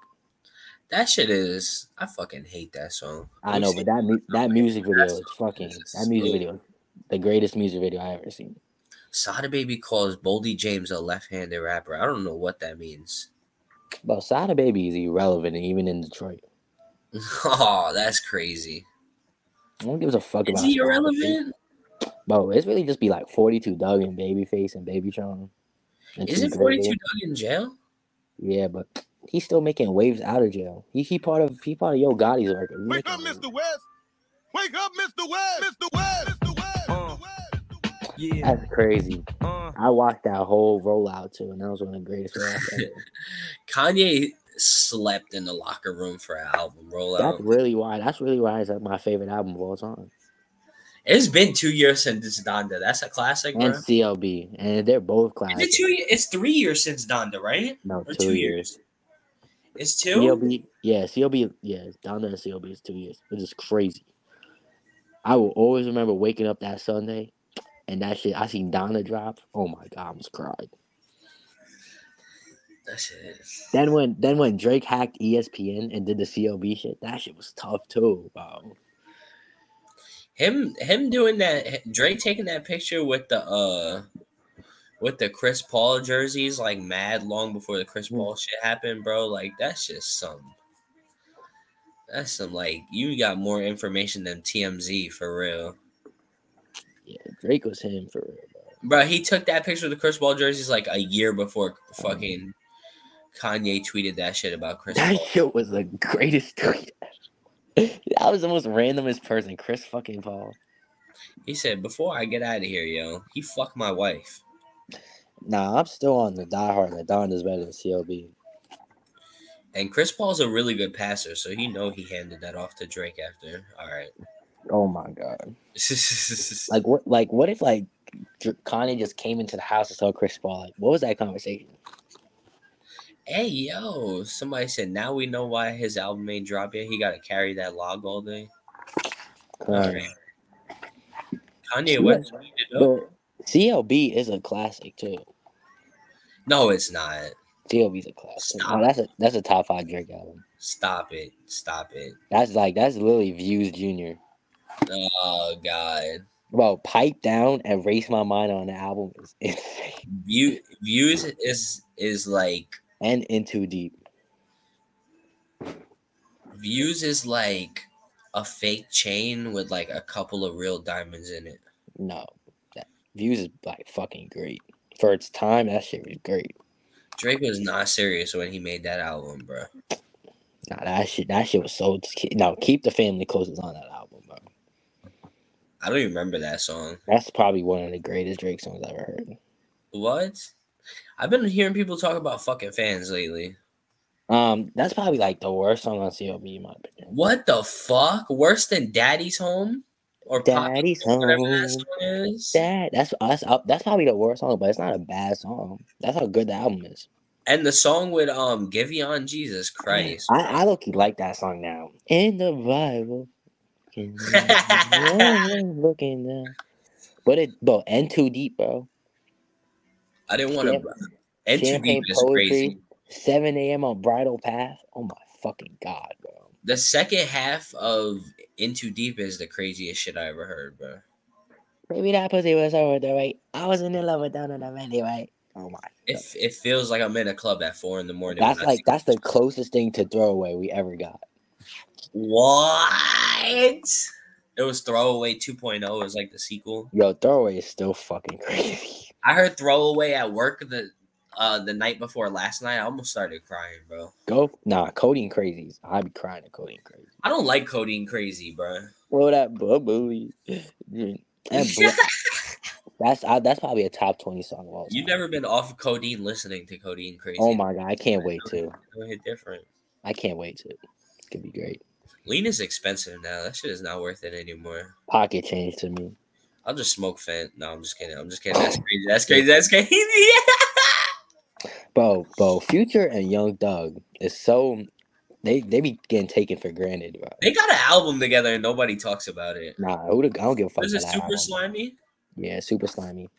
That shit is. I fucking hate that song. I know, but that mu- that music video is fucking. That music video, the greatest music video I ever seen. Sada Baby calls Boldy James a left-handed rapper. I don't know what that means. But Sada Baby is irrelevant, even in Detroit. Oh, that's crazy. I don't give a fuck about. Is he irrelevant? Bro, it's really just be like forty-two Doug and Babyface and Babytron. Isn't forty-two Doug in jail? Yeah, but. He's still making waves out of jail. He he part of he part of Yo Gotti's record. Wake up, Mister West! Wake up, Mister West! Mister West! Mister West! Uh, Mister West! Yeah. That's crazy. Uh, I watched that whole rollout too, and that was one of the greatest rollouts ever. Kanye slept in the locker room for an album rollout. That's really why. That's really why it's like my favorite album of all time. It's been two years since Donda. That's a classic, bro. And C L B, and they're both classics. Is it two, it's three years since Donda, right? No, or two, two years. years. It's two? C L B, yeah, C L B, yeah, Donda and C L B is two years. It's just crazy. I will always remember waking up that Sunday and that shit, I seen Donda drop. Oh my God, I almost cried. That shit is. Then when, then when Drake hacked E S P N and did the C L B shit, that shit was tough too, bro. Him, him doing that, Drake taking that picture with the, uh, with the Chris Paul jerseys, like, mad long before the Chris Paul shit happened, bro. Like, that's just some... That's some, like, you got more information than T M Z, for real. Yeah, Drake was him, for real, bro. Bro, he took that picture of the Chris Paul jerseys, like, a year before fucking Kanye tweeted that shit about Chris Paul. That shit was the greatest tweet ever. I was the most randomest person, Chris fucking Paul. He said, before I get out of here, yo, he fucked my wife. Nah, I'm still on the diehard that Donda's better than C L B. And Chris Paul's a really good passer, so he know he handed that off to Drake after. All right. Oh my God. Like what? Like what if like Kanye just came into the house and saw Chris Paul? Like what was that conversation? Hey yo, somebody said now we know why his album ain't drop yet. He got to carry that log all day. All right. Kanye West. C L B is a classic too. No, it's not. C L B's a classic. No, that's a that's a top five Drake album. Stop it! Stop it! That's like that's literally Views Junior Oh God! Bro, Pipe Down and Race My Mind on the album is insane. View, Views is is like and In Too Deep. Views is like a fake chain with like a couple of real diamonds in it. No, that Views is like fucking great for its time. That shit was great. Drake was not serious when he made that album, bro. Nah, that shit, that shit was so. No, Keep the Family Close is on that album, bro. I don't even remember that song. That's probably one of the greatest Drake songs I've ever heard. What? I've been hearing people talk about fucking fans lately. Um, that's probably like the worst song on C L B in my opinion. What the fuck? Worse than Daddy's Home or Daddy's Home? Whatever that song is. Dad, that's that's that's probably the worst song, but it's not a bad song. That's how good the album is. And the song with um Giveon, Jesus Christ. I, I look like that song now. In the Bible. In the looking down. But it bro, and Too Deep, bro. I didn't want to. And Too Deep is poetry, crazy. seven a.m. on Bridal Path. Oh my fucking god, bro! The second half of In Too Deep is the craziest shit I ever heard, bro. Maybe that pussy was over there, right? I was in love with Donda anyway. Oh my! If it, it feels like I'm in a club at four in the morning. That's like that's the closest thing to Throwaway we ever got. What? It was Throwaway two point oh. It was like the sequel. Yo, Throwaway is still fucking crazy. I heard Throwaway at work the uh the night before last night. I almost started crying, bro. Go nah, Codeine Crazy. I'd be crying at Codeine Crazy. I don't like Codeine Crazy, bro. Well, that boo boo. That's I, that's probably a top twenty song of all time. You've never been off of codeine listening to Codeine Crazy. Oh my god, I can't wait to. It's different. I can't wait to. It's gonna be great. Lean is expensive now. That shit is not worth it anymore. Pocket change to me. I'll just smoke fent. No, I'm just kidding. I'm just kidding. That's crazy. That's crazy. That's crazy. Yeah. Bro, bro, Future and Young Thug is so they they be getting taken for granted, bro. They got an album together and nobody talks about it. Nah, who the, I don't give a fuck. Is it Super Slimy? Yeah, Super Slimy.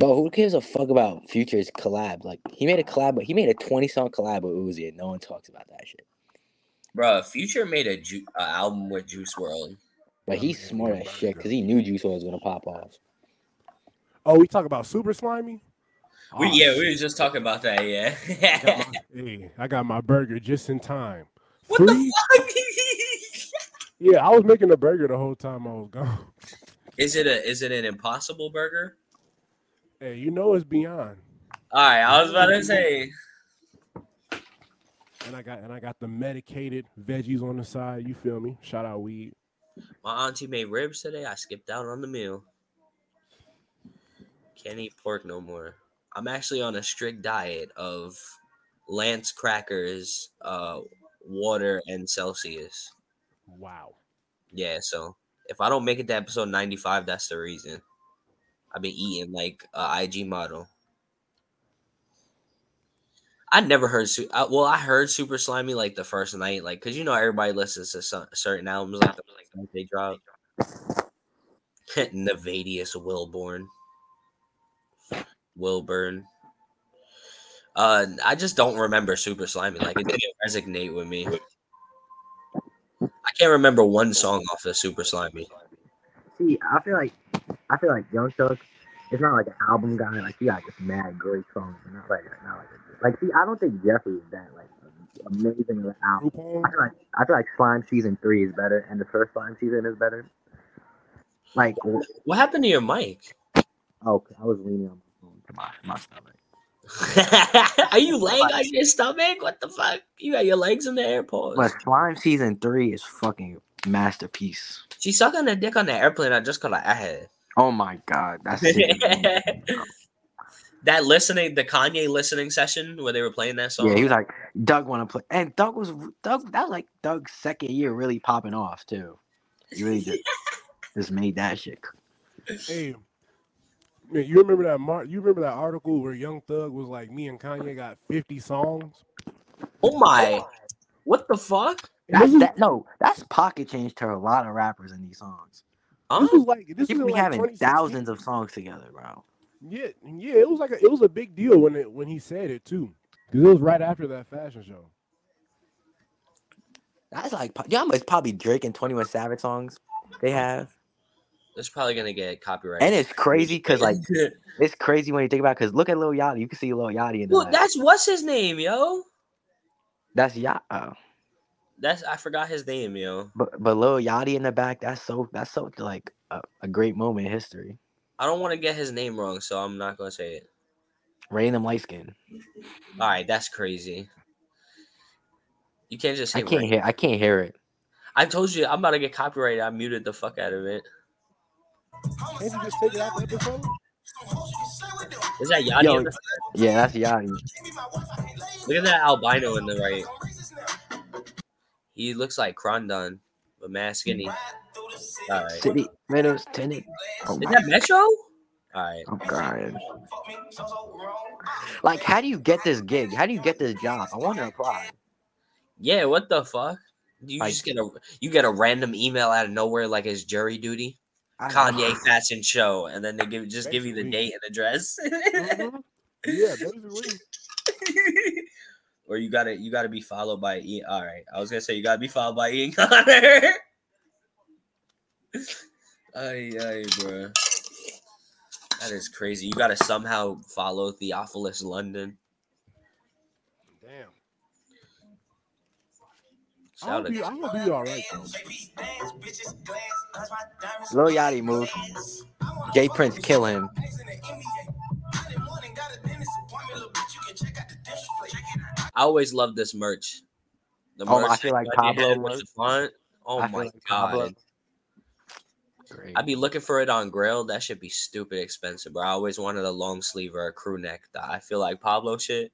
Bro, who gives a fuck about Future's collab? Like he made a collab, but he made a twenty song collab with Uzi, and no one talks about that shit. Bro, Future made a ju- uh, album with Juice world. But he's smart as shit because he knew Juice was gonna pop off. Oh, we talk about Super Slimy. We oh, yeah, shit. We were just talking about that. Yeah, I, got my, hey, I got my burger just in time. What Free? the fuck? Yeah, I was making a burger the whole time I was gone. Is it a is it an impossible burger? Hey, you know it's Beyond. All right, I was about to say. And I got and I got the medicated veggies on the side. You feel me? Shout out weed. My auntie made ribs today. I skipped out on the meal. Can't eat pork no more. I'm actually on a strict diet of Lance crackers, uh, water, and Celsius. Wow. Yeah, so if I don't make it to episode ninety-five, that's the reason. I've been eating like an I G model. I never heard – well, I heard Super Slimy like the first night, like because you know everybody listens to some, certain albums like, like they drop. Nevadius Wilborn. Wilburn. Uh, I just don't remember Super Slimy. Like it didn't resonate with me. I can't remember one song off of Super Slimy. See, I feel like I feel like Young Thug is not like an album guy. Like he got just mad great songs. Not like not like. A, Like, see, I don't think Jeffrey is that, like, amazing of album. I feel, like, I feel like Slime Season three is better, and the first Slime Season is better. Like, what happened to your mic? Oh, I was leaning on my phone to my, my stomach. Are you laying on your stomach? What the fuck? You got your legs in the airport. But Slime Season three is fucking masterpiece. She's sucking a dick on the airplane. I just got an ad. Oh, my God. That's That listening, the Kanye listening session where they were playing that song. Yeah, he was like, Doug want to play. And Doug was, Doug, that like Doug's second year really popping off, too. He really just, just made that shit. Hey, man, you remember that Mar- You remember that article where Young Thug was like, me and Kanye got fifty songs? Oh my. What the fuck? That's, that, no, that's pocket change to a lot of rappers in these songs. Um, this was like, this people was like having thousands of songs together, bro. Yeah, yeah, it was like a, it was a big deal when it when he said it too, because it was right after that fashion show. That's like, yeah, it's probably Drake and twenty-one Savage songs they have. It's probably gonna get copyrighted. And it's crazy because like it's crazy when you think about it, because look at Lil Yachty. You can see Lil Yachty in the well, light. That's what's his name, yo. That's Yachty. Oh. That's I forgot his name, yo. But but Lil Yachty in the back, that's so that's so like a, a great moment in history. I don't want to get his name wrong, so I'm not gonna say it. Random light skin. All right, that's crazy. You can't just say I can't right. hear I can't hear it. I told you I'm about to get copyrighted. I muted the fuck out of it. Can't you just take it out the episode? Is that Yachty? Yo, in the yeah, that's Yachty. Look at that albino in the right. He looks like Crondon, but mad skinny. All right. City, Meadows, Tenny. Oh, is that Metro? All right. I'm crying. Like, how do you get this gig? How do you get this job? I want to apply. Yeah, what the fuck? You like, just get a you get a random email out of nowhere, like it's jury duty. Kanye fashion show, and then they give just that's give you the weird. Date and address. Mm-hmm. Yeah, that is or you gotta you gotta be followed by Ian. All right, I was gonna say you gotta be followed by Ian Connor. Ay, ay, bro, that is crazy. You gotta somehow follow Theophilus London. Damn. I'll be, I'm gonna be all right though. Lil Yachty move. Jay Prince kill him. I always love this merch. The oh, merch I feel like Pablo was fun. Oh I my like god! I'd be looking for it on Grail. That should be stupid expensive, bro. I always wanted a long sleeve or a crew neck. That I feel like Pablo shit.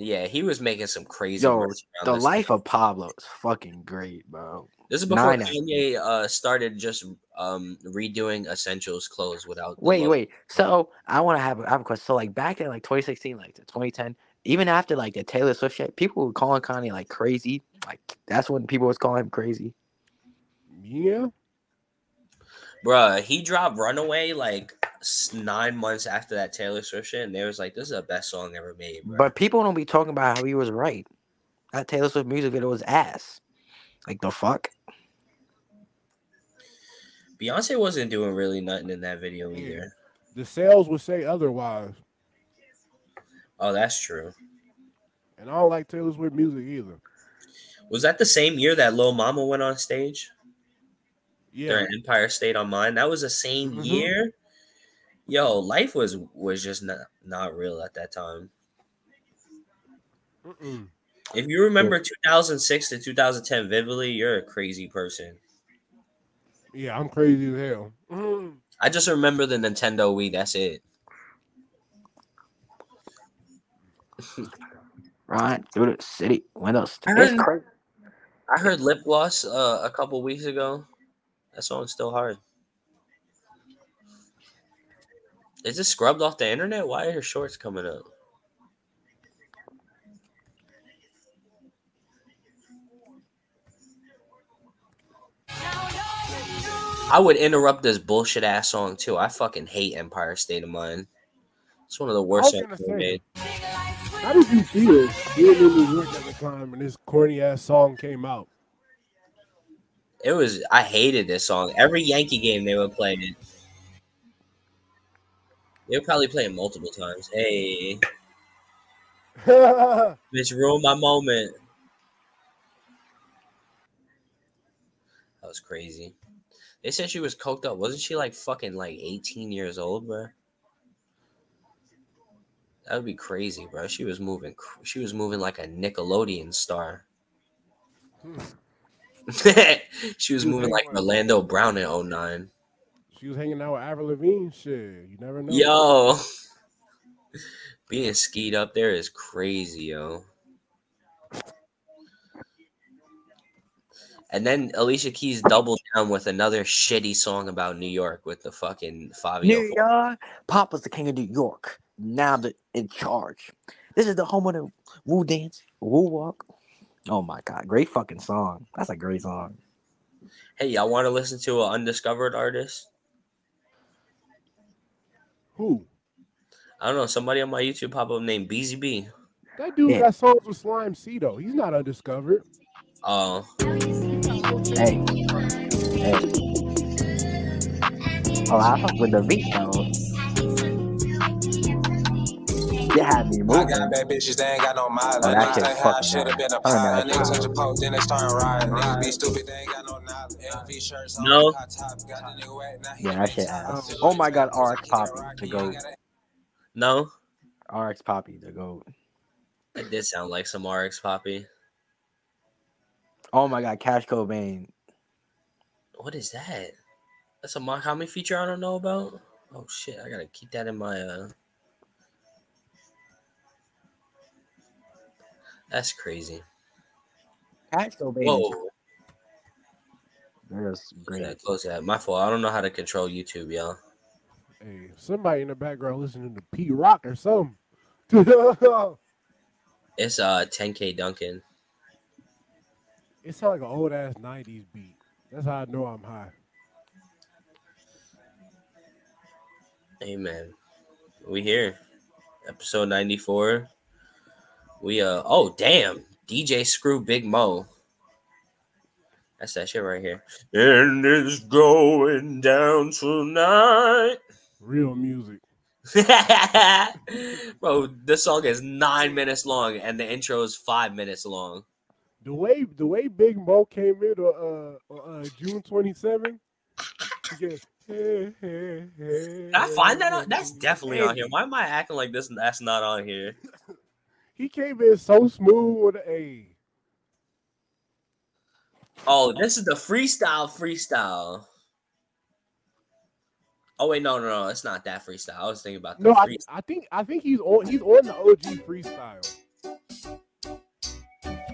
Yeah, he was making some crazy. Yo, the life thing. Of Pablo is fucking great, bro. This is before Kanye uh, started just um, redoing Essentials clothes without. Wait, logo. wait. So I want to have, have a question. So like back in like twenty sixteen, like twenty ten, even after like the Taylor Swift shit, people were calling Kanye like crazy. Like that's when people was calling him crazy. Yeah, bruh, he dropped "Runaway" like. Nine months after that Taylor Swift shit, and they was like, "This is the best song ever made." Bro. But people don't be talking about how he was right. That Taylor Swift music video was ass. Like the fuck. Beyonce wasn't doing really nothing in that video either. The sales would say otherwise. Oh, that's true. And I don't like Taylor Swift music either. Was that the same year that Lil Mama went on stage? Yeah, during Empire State on Mine. That was the same mm-hmm. year. Yo, life was was just not, not real at that time. Mm-mm. If you remember two thousand six to two thousand ten vividly, you're a crazy person. Yeah, I'm crazy as hell. Mm. I just remember the Nintendo Wii. That's it. Right through the city windows. I heard, crazy. I heard lip gloss uh, a couple weeks ago. That song's still hard. Is it scrubbed off the internet? Why are her shorts coming up? I would interrupt this bullshit ass song too. I fucking hate Empire State of Mind. It's one of the worst I've ever made. How did you feel? You were in New York at the time when this corny ass song came out. It was. I hated this song. Every Yankee game they would play it. They'll probably play it multiple times. Hey. Bitch, ruined my moment. That was crazy. They said she was coked up. Wasn't she like fucking like eighteen years old, bro? That would be crazy, bro. She was moving she was moving like a Nickelodeon star. Hmm. She was moving like Orlando Brown in oh nine. She was hanging out with Avril Lavigne. Shit, you never know. Yo, being skied up there is crazy, yo. And then Alicia Keys doubled down with another shitty song about New York with the fucking Fabio. New York, Papa's the king of New York. Now the in charge. This is the home of the Woo Dance, Woo Walk. Oh my God, great fucking song. That's a great song. Hey, y'all want to listen to an undiscovered artist? Who? I don't know. Somebody on my YouTube pop up named B Z B. That dude yeah. got songs with Slime C though. He's not undiscovered. Uh, hey. Hey. Oh, I fuck with the beat though. You had me moving. I got bad bitches, they ain't got no mileage. Oh, that shit fuck should've been a pile. Niggas with your poke, then they startin' riding. Niggas be stupid, they ain't got no knowledge. L V shirts on, hot top, got the nigga wet. Yeah, that shit ass. Oh my god, R X Poppy, the GOAT. No? R X Poppy, the GOAT. It did sound like some R X Poppy. Oh my god, Cash Cobain. What is that? That's a Makami feature I don't know about? Oh shit, I gotta keep that in my... Uh... That's crazy. Cash Cobain. Whoa. That's great. Yeah, close that. My fault. I don't know how to control YouTube, y'all. Hey, somebody in the background listening to P-Rock or something. It's uh ten K Duncan. It sounds like an old ass nineties beat. That's how I know I'm high. Amen. We here. Episode ninety-four. We uh oh damn. D J Screw Big Mo. That's that shit right here. And it's going down tonight. Real music. Bro, this song is nine minutes long and the intro is five minutes long. The way the way Big Mo came in on uh, uh, June twenty-seventh, goes, hey, hey, hey, did I find that on? That's definitely on here. Why am I acting like this? That's not on here. He came in so smooth with an A. Oh, this is the freestyle freestyle. Oh wait, no, no, no, it's not that freestyle. I was thinking about the no. I, I think I think he's on he's on the O G freestyle.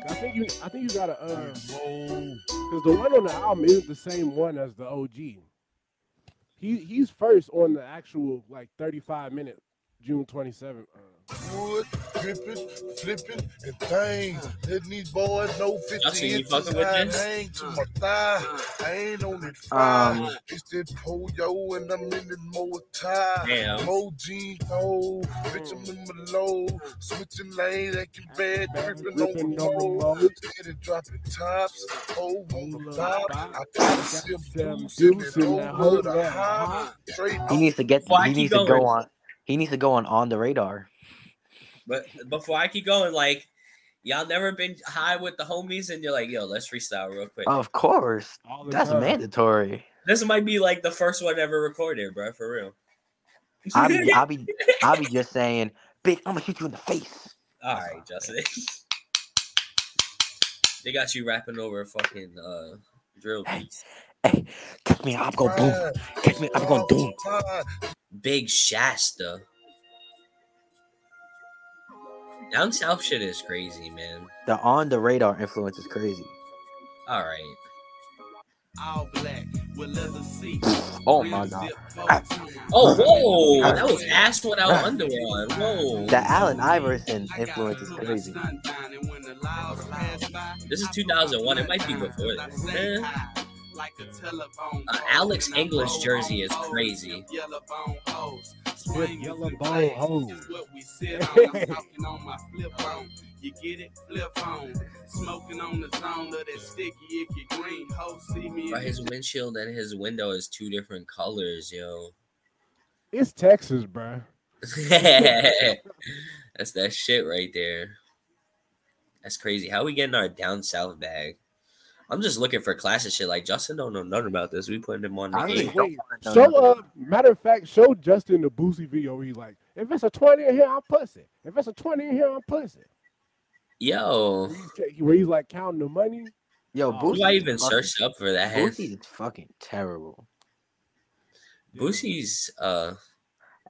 I think you I think you gotta uh because the one on the album is the same one as the O G. He he's first on the actual like thirty-five minute June twenty-seventh. Wood, dripping, flipping, and things. Letting these boys know fifty inches I hang to my thigh. I ain't on it fine. It's that polio and I'm in the more tie. Mo jeans, oh, bitch, I'm in my low. Switching lanes, acting bad, dripping on the road. Steady dropping tops, oh, on the top. I got to sip, sip it over the high. He needs to get, he needs to go on. He needs to go on On the Radar. But before I keep going, like, y'all never been high with the homies and you're like, yo, let's freestyle real quick. Of course. That's time. Mandatory. This might be like the first one ever recorded, bro, for real. I'll be, I'll be, I'll be just saying, bitch, I'm going to shoot you in the face. All right, oh, Justin. Man. They got you rapping over fucking uh, drill beats. Hey, hey, catch me, I'm going to boom. Catch me, I'm going to boom. Big Shasta. Down South shit is crazy, man. The On the Radar influence is crazy. All right. All black with leather seats. Oh my god. Oh whoa, that was asked what I wonder on. Whoa. The Allen Iverson influence is crazy. This is two thousand one. It might be before this. Yeah. Like a telephone. Uh, Alex English jersey is crazy. Yellow bone hoes. Swing yellow bone hoes. What we said I'm talking on my flip phone. You get it? Flip phone. Smoking on the zone of that sticky if you green ho see me. But his windshield and his window is two different colors, yo. It's Texas, bro. That's that shit right there. That's crazy. How we getting our Down South bag? I'm just looking for classic shit. Like, Justin don't know nothing about this. We putting him on the eight. Wait, show, uh, matter of fact, show Justin the Boosie video where he's like, if it's a twenty in here, I'm pussy. If it's a twenty in here, I'm pussy. Yo. Where he's like counting the money. Yo, Boosie. Oh, do I even search up for that? Boosie is fucking terrible. Boosie's, uh...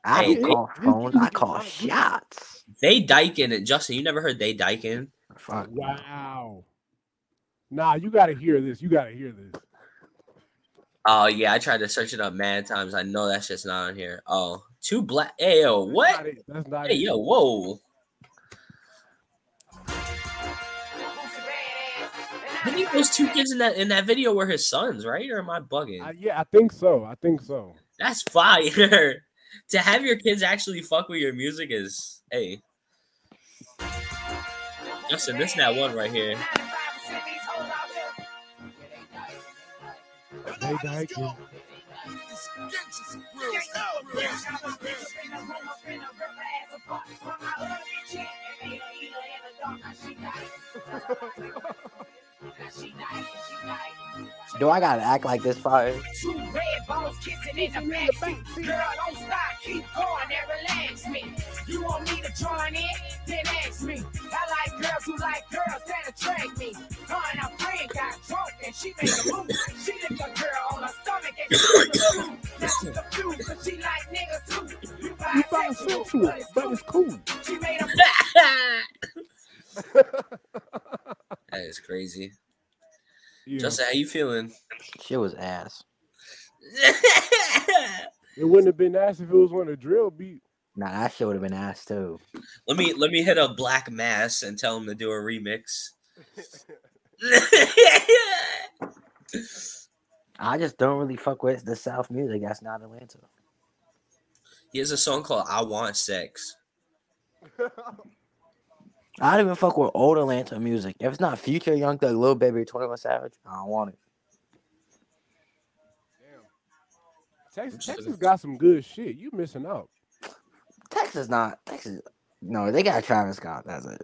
I don't call phones. I call shots. They dyking it. Justin, you never heard they dyking? Fuck. Wow. Nah, you gotta hear this. You gotta hear this. Oh yeah, I tried to search it up mad times. I know that shit's not on here. Oh, two black. Hey yo, what? That's not it. That's not hey it. Yo, whoa. I think those two kids in that in that video were his sons, right? Or am I bugging? Uh, yeah, I think so. I think so. That's fire. To have your kids actually fuck with your music is hey. Justin, this is that one right here. They died. Do I gotta act like this fire? Two red balls kissing in the back. Girl, don't stop, keep going and relax me. You want me to join in? Then ask me. I like girls who like girls that attract me. Her and her friend got drunk and she made a move. She licked a girl on her stomach and she made a move. Now she's confused, but she like niggas too. You bisexual, but it's cool. She made a That is crazy. Yeah. Justin, how you feeling? Shit was ass. It wouldn't have been ass if it was on a drill beat. Nah, that shit would have been ass too. Let me let me hit up Black Mass and tell him to do a remix. I just don't really fuck with the South music. That's not Atlanta. He has a song called "I Want Sex." I don't even fuck with old Atlanta music. If it's not Future, Young Thug, Lil Baby, twenty-one Savage, I don't want it. Damn. Texas, Texas got some good shit. You missing out. Texas not. Texas. No, they got Travis Scott. That's it.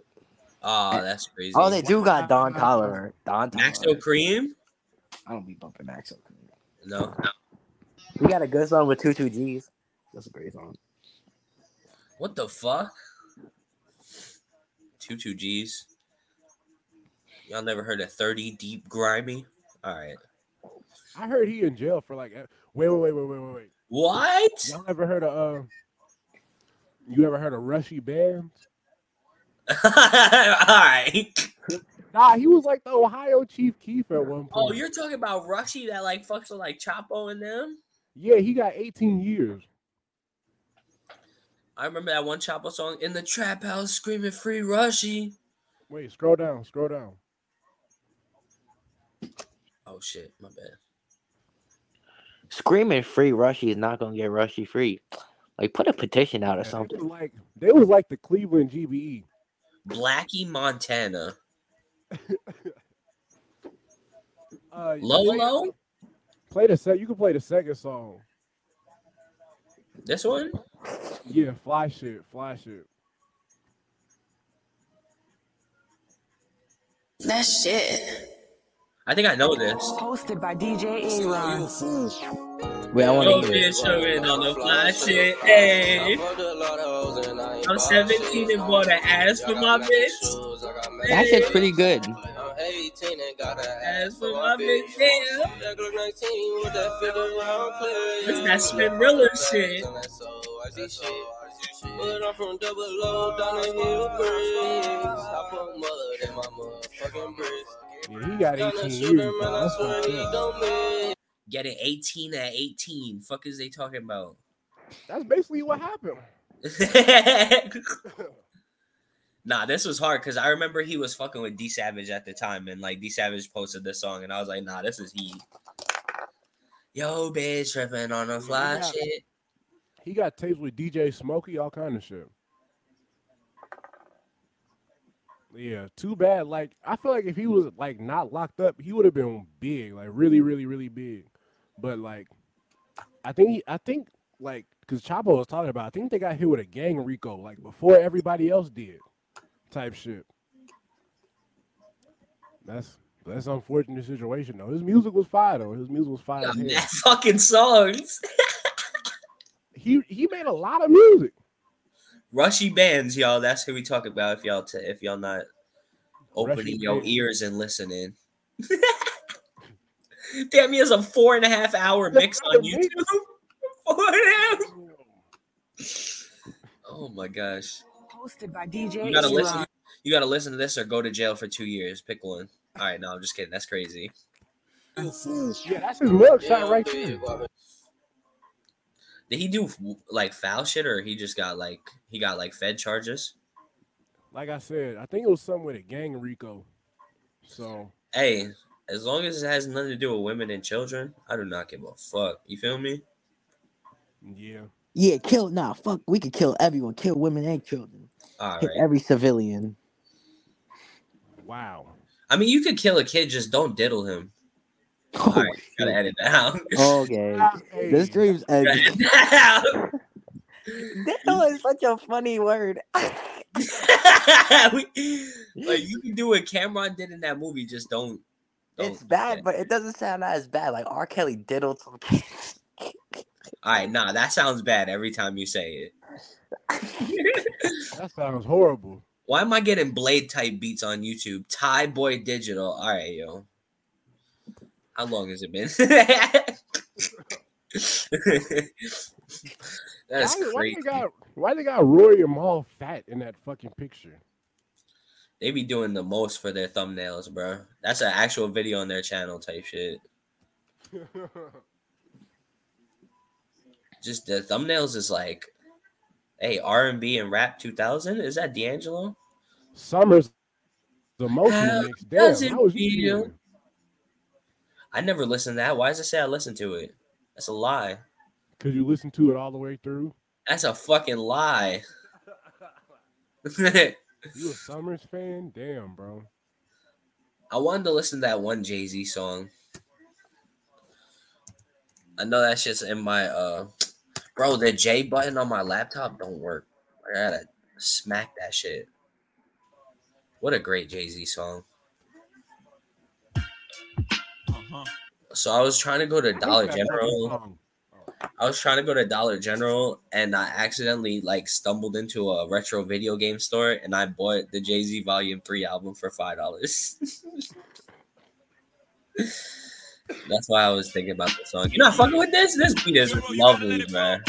Oh, and, that's crazy. Oh, they do got Don Toliver. Don Toliver. Maxo Cream? I don't be bumping Maxo Cream. No. We got a good song with two two G's. That's a great song. What the fuck? Two G's. Y'all never heard of thirty Deep Grimy? All right. I heard he in jail for like. Wait, wait, wait, wait, wait, wait, wait. What? Y'all never heard of? Uh, you ever heard of Rushy Bands? All right. Nah, he was like the Ohio Chief Keef at one point. Oh, you're talking about Rushy that like fucks with like Chapo and them? Yeah, he got eighteen years. I remember that one Chapo song, in the trap house screaming free Rushy. Wait, scroll down, scroll down. Oh shit, my bad. Screaming free Rushy is not gonna get Rushy free. Like, put a petition out or yeah, something. They was like they was like the Cleveland G B E. Blackie Montana. uh, Lolo. Play the set. You can play the second song. This one. Yeah, fly shit, fly shit. That shit. I think I know this. Hosted by D J A-Ron. Wait, I want to hear showing on the fly shit. Hey, I'm seventeen and bought an ass for my bitch. That shit's pretty good. eighteen and got an ass for my bitch. It's that spin real shit. But I'm from double O down the hill bridge. I put mud in my motherfucking bridge. He got eighteen years. Getting eighteen at eighteen. Fuck is they talking about? That's basically what happened. Nah, this was hard because I remember he was fucking with D Savage at the time, and like D Savage posted this song, and I was like, nah, this is he. Yo, bitch, tripping on the fly yeah, he got, shit. He got tapes with D J Smokey, all kind of shit. Yeah, too bad. Like, I feel like if he was like not locked up, he would have been big, like really, really, really big. But like, I think, he, I think, like, because Chapo was talking about, I think they got hit with a gang Rico, like before everybody else did. Type shit. That's that's an unfortunate situation though. His music was fire though. His music was fire. Yeah, that fucking songs. he he made a lot of music. Rushy Bands, y'all. That's who we talk about. If y'all t- if y'all not opening Rushy your bands. Ears and listening. Damn, he has a four and a half hour mix on YouTube. Four and a half. Oh my gosh. Hosted by D J. You gotta listen. You gotta listen to this or go to jail for two years. Pick one. All right, no, I'm just kidding. That's crazy. Yeah, that's his website right there. Did he do like foul shit or he just got like he got like Fed charges? Like I said, I think it was something with a gang Rico. So hey, as long as it has nothing to do with women and children, I do not give a fuck. You feel me? Yeah. Yeah, kill nah, fuck. We could kill everyone. Kill women and children. All right. Hit every civilian. Wow. I mean, you could kill a kid, just don't diddle him. Oh, right, gotta edit that out. Okay. Hey. This dream's edit that Ditto is such a funny word. Like you can do what Cameron did in that movie, just don't. don't it's bad, do but it doesn't sound as bad. Like R. Kelly diddled some kids. All right, nah, that sounds bad every time you say it. That sounds horrible. Why am I getting Blade type beats on YouTube? Thai Boy Digital. All right, yo. How long has it been? That's why, crazy. Why they, got, why they got Rory and Maul fat in that fucking picture? They be doing the most for their thumbnails, bro. That's an actual video on their channel type shit. Just the thumbnails is like, hey, R and B and rap two thousand? Is that D'Angelo? Summer's the most. How does it feel? I never listened to that. Why does it say I listened to it? That's a lie. Because you listened to it all the way through? That's a fucking lie. You a Summers fan? Damn, bro. I wanted to listen to that one Jay-Z song. I know that shit's in my... uh. Bro, the J button on my laptop don't work. I gotta smack that shit. What a great Jay-Z song. Uh-huh. So I was trying to go to Dollar General. I was trying to go to Dollar General and I accidentally like stumbled into a retro video game store and I bought the Jay-Z Volume three album for five dollars. That's why I was thinking about the song. You're not fucking with this? This beat is lovely, man.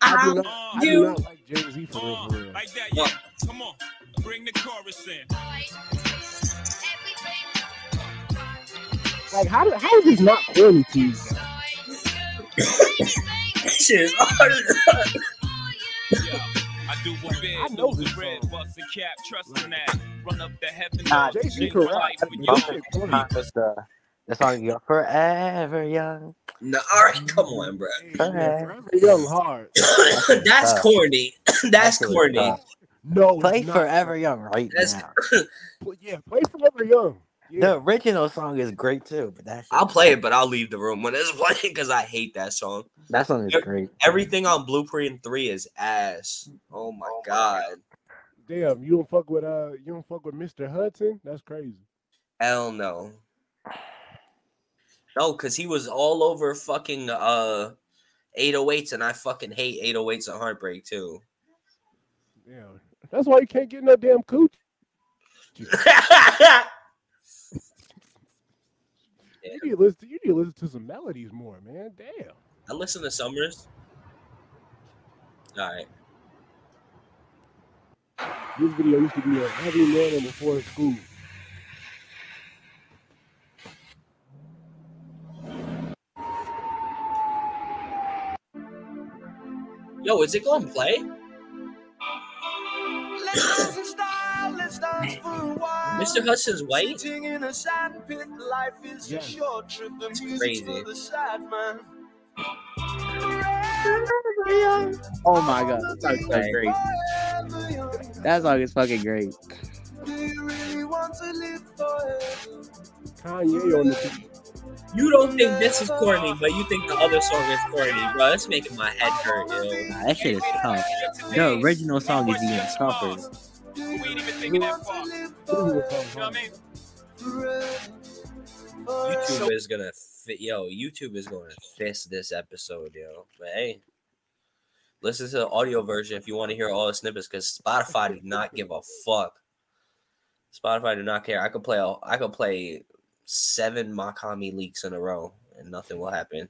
I do not, I do not like Jay-Z for real, for real. Like that, yeah. Come on. Bring the chorus in. Like, how do, how is this not corny to you? Shit is hard as hell. I do what big, I know this red bust and cap, trust in that. Run up the heaven. Nah, Jay-Z correct. That's the song you got. Forever Young. No, all right, come on, bro. Forever Young hard. That's corny. That's corny. No, play Forever Young right now. Yeah, play Forever Young. Yeah. The original song is great too, but that's I'll play it, but I'll leave the room when it's playing because I hate that song. That song is great. Everything on Blueprint three is ass. Oh my oh god. My. Damn, you don't fuck with uh you don't fuck with Mister Hudson? That's crazy. Hell no. No, because he was all over fucking uh eight oh eights, and I fucking hate eight oh eights and Heartbreak too. Yeah. That's why you can't get no damn cooch. You need, to listen to, you need to listen to some melodies more, man. Damn. I listen to Summers. All right. This video used to be a heavy man in the forest school. Yo, is it going to play? Mister Hudson's white? In a sand pit, life is yeah. a short trip. The That's crazy. The sad man. Oh my god, that song is so great. That song is fucking great. Kanye on the You don't think this is corny, but you think the other song is corny, bro. That's making my head hurt, yo. Nah, that shit is tough. The original song is even tougher. We ain't even thinking that far. YouTube is gonna fit, yo. YouTube is gonna fist this episode, yo. But hey, listen to the audio version if you want to hear all the snippets, because Spotify did not give a fuck. Spotify did not care. I could play, a, I could play seven Makami leaks in a row, and nothing will happen.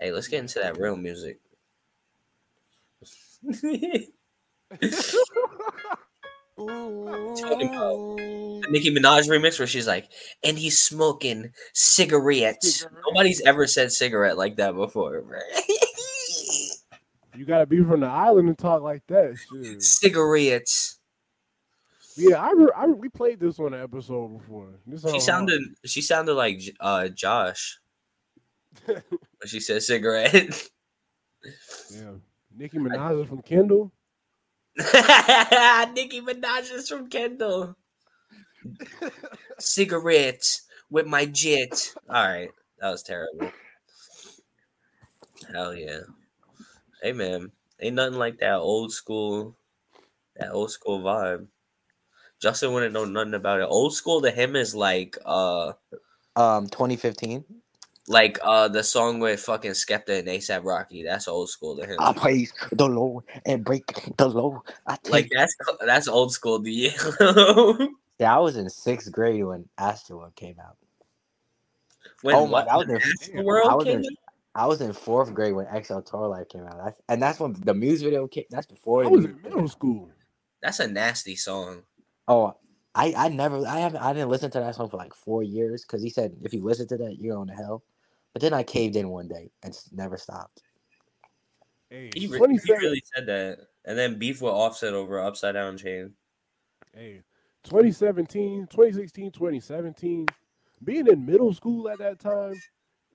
Hey, let's get into that real music. Talking about the Nicki Minaj remix where she's like, and he's smoking cigarettes. Cigarette. Nobody's ever said cigarette like that before, right? You gotta be from the island and talk like that. Shit. Cigarettes. Yeah, I, re- I re- we played this on an episode before. This she sounded hard. she sounded like uh Josh. She said cigarette. Yeah, Nicki Minaj is from Kendall. Nicki Minaj is from Kendall. Cigarettes. with my jit. All right. That was terrible. Hell yeah. Hey, man. Ain't nothing like that old school, that old school vibe. Justin wouldn't know nothing about it. Old school to him is like uh um twenty fifteen. Like uh the song with fucking Skepta and ASAP Rocky. That's old school to him. I praise the Lord and break the Lord. I like that's that's old school to you. Yeah, I was in sixth grade when Astroworld came out. When oh my, I was, in, I, was in, I was in fourth grade when X L Tour Life came out. That's, and that's when the music video came. That's before I was in middle school. That's a nasty song. Oh, I, I never, I haven't, I didn't listen to that song for like four years because he said if you listen to that, you're on to hell. But then I caved in one day and never stopped. Hey, he, re- he really said that. And then beef with Offset over Upside Down Chain. Hey, twenty seventeen, twenty sixteen, twenty seventeen. Being in middle school at that time,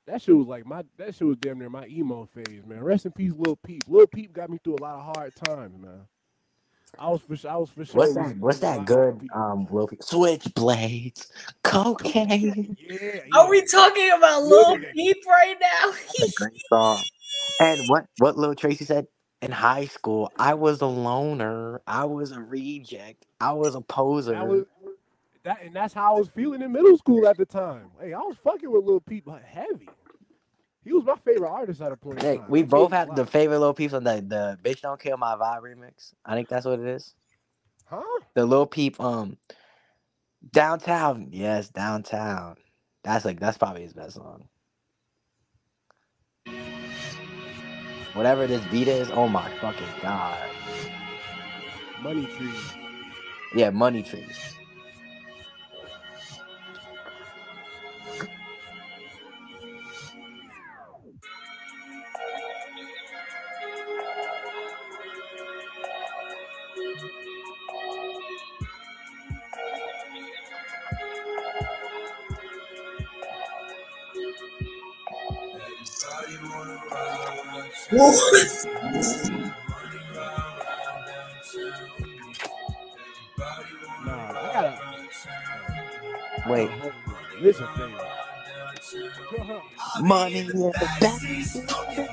that shit was like my, that shit was damn near my emo phase, man. Rest in peace, Lil Peep. Lil Peep got me through a lot of hard times, man. I was for, I was for sure. What's that? What's that good? Um, Lil Peep. Switchblades, cocaine. Yeah, yeah. Are we talking about Lil yeah. Peep right now? That's a great song. And what what Lil Tracy said in high school? I was a loner. I was a reject. I was a poser. I was, that, and that's how I was feeling in middle school at the time. Hey, I was fucking with Lil Peep like heavy. He was my favorite artist at a point. Hey, we both had the favorite Lil Peeps on the, the Bitch Don't Kill My Vibe remix. I think that's what it is. Huh? The Lil Peep um Downtown. Yes, Downtown. That's like that's probably his best song. Whatever this beat is, oh my fucking god. Money Trees. Yeah, Money Trees. What? Nah, I gotta wait. This is a thing. Money in the back. You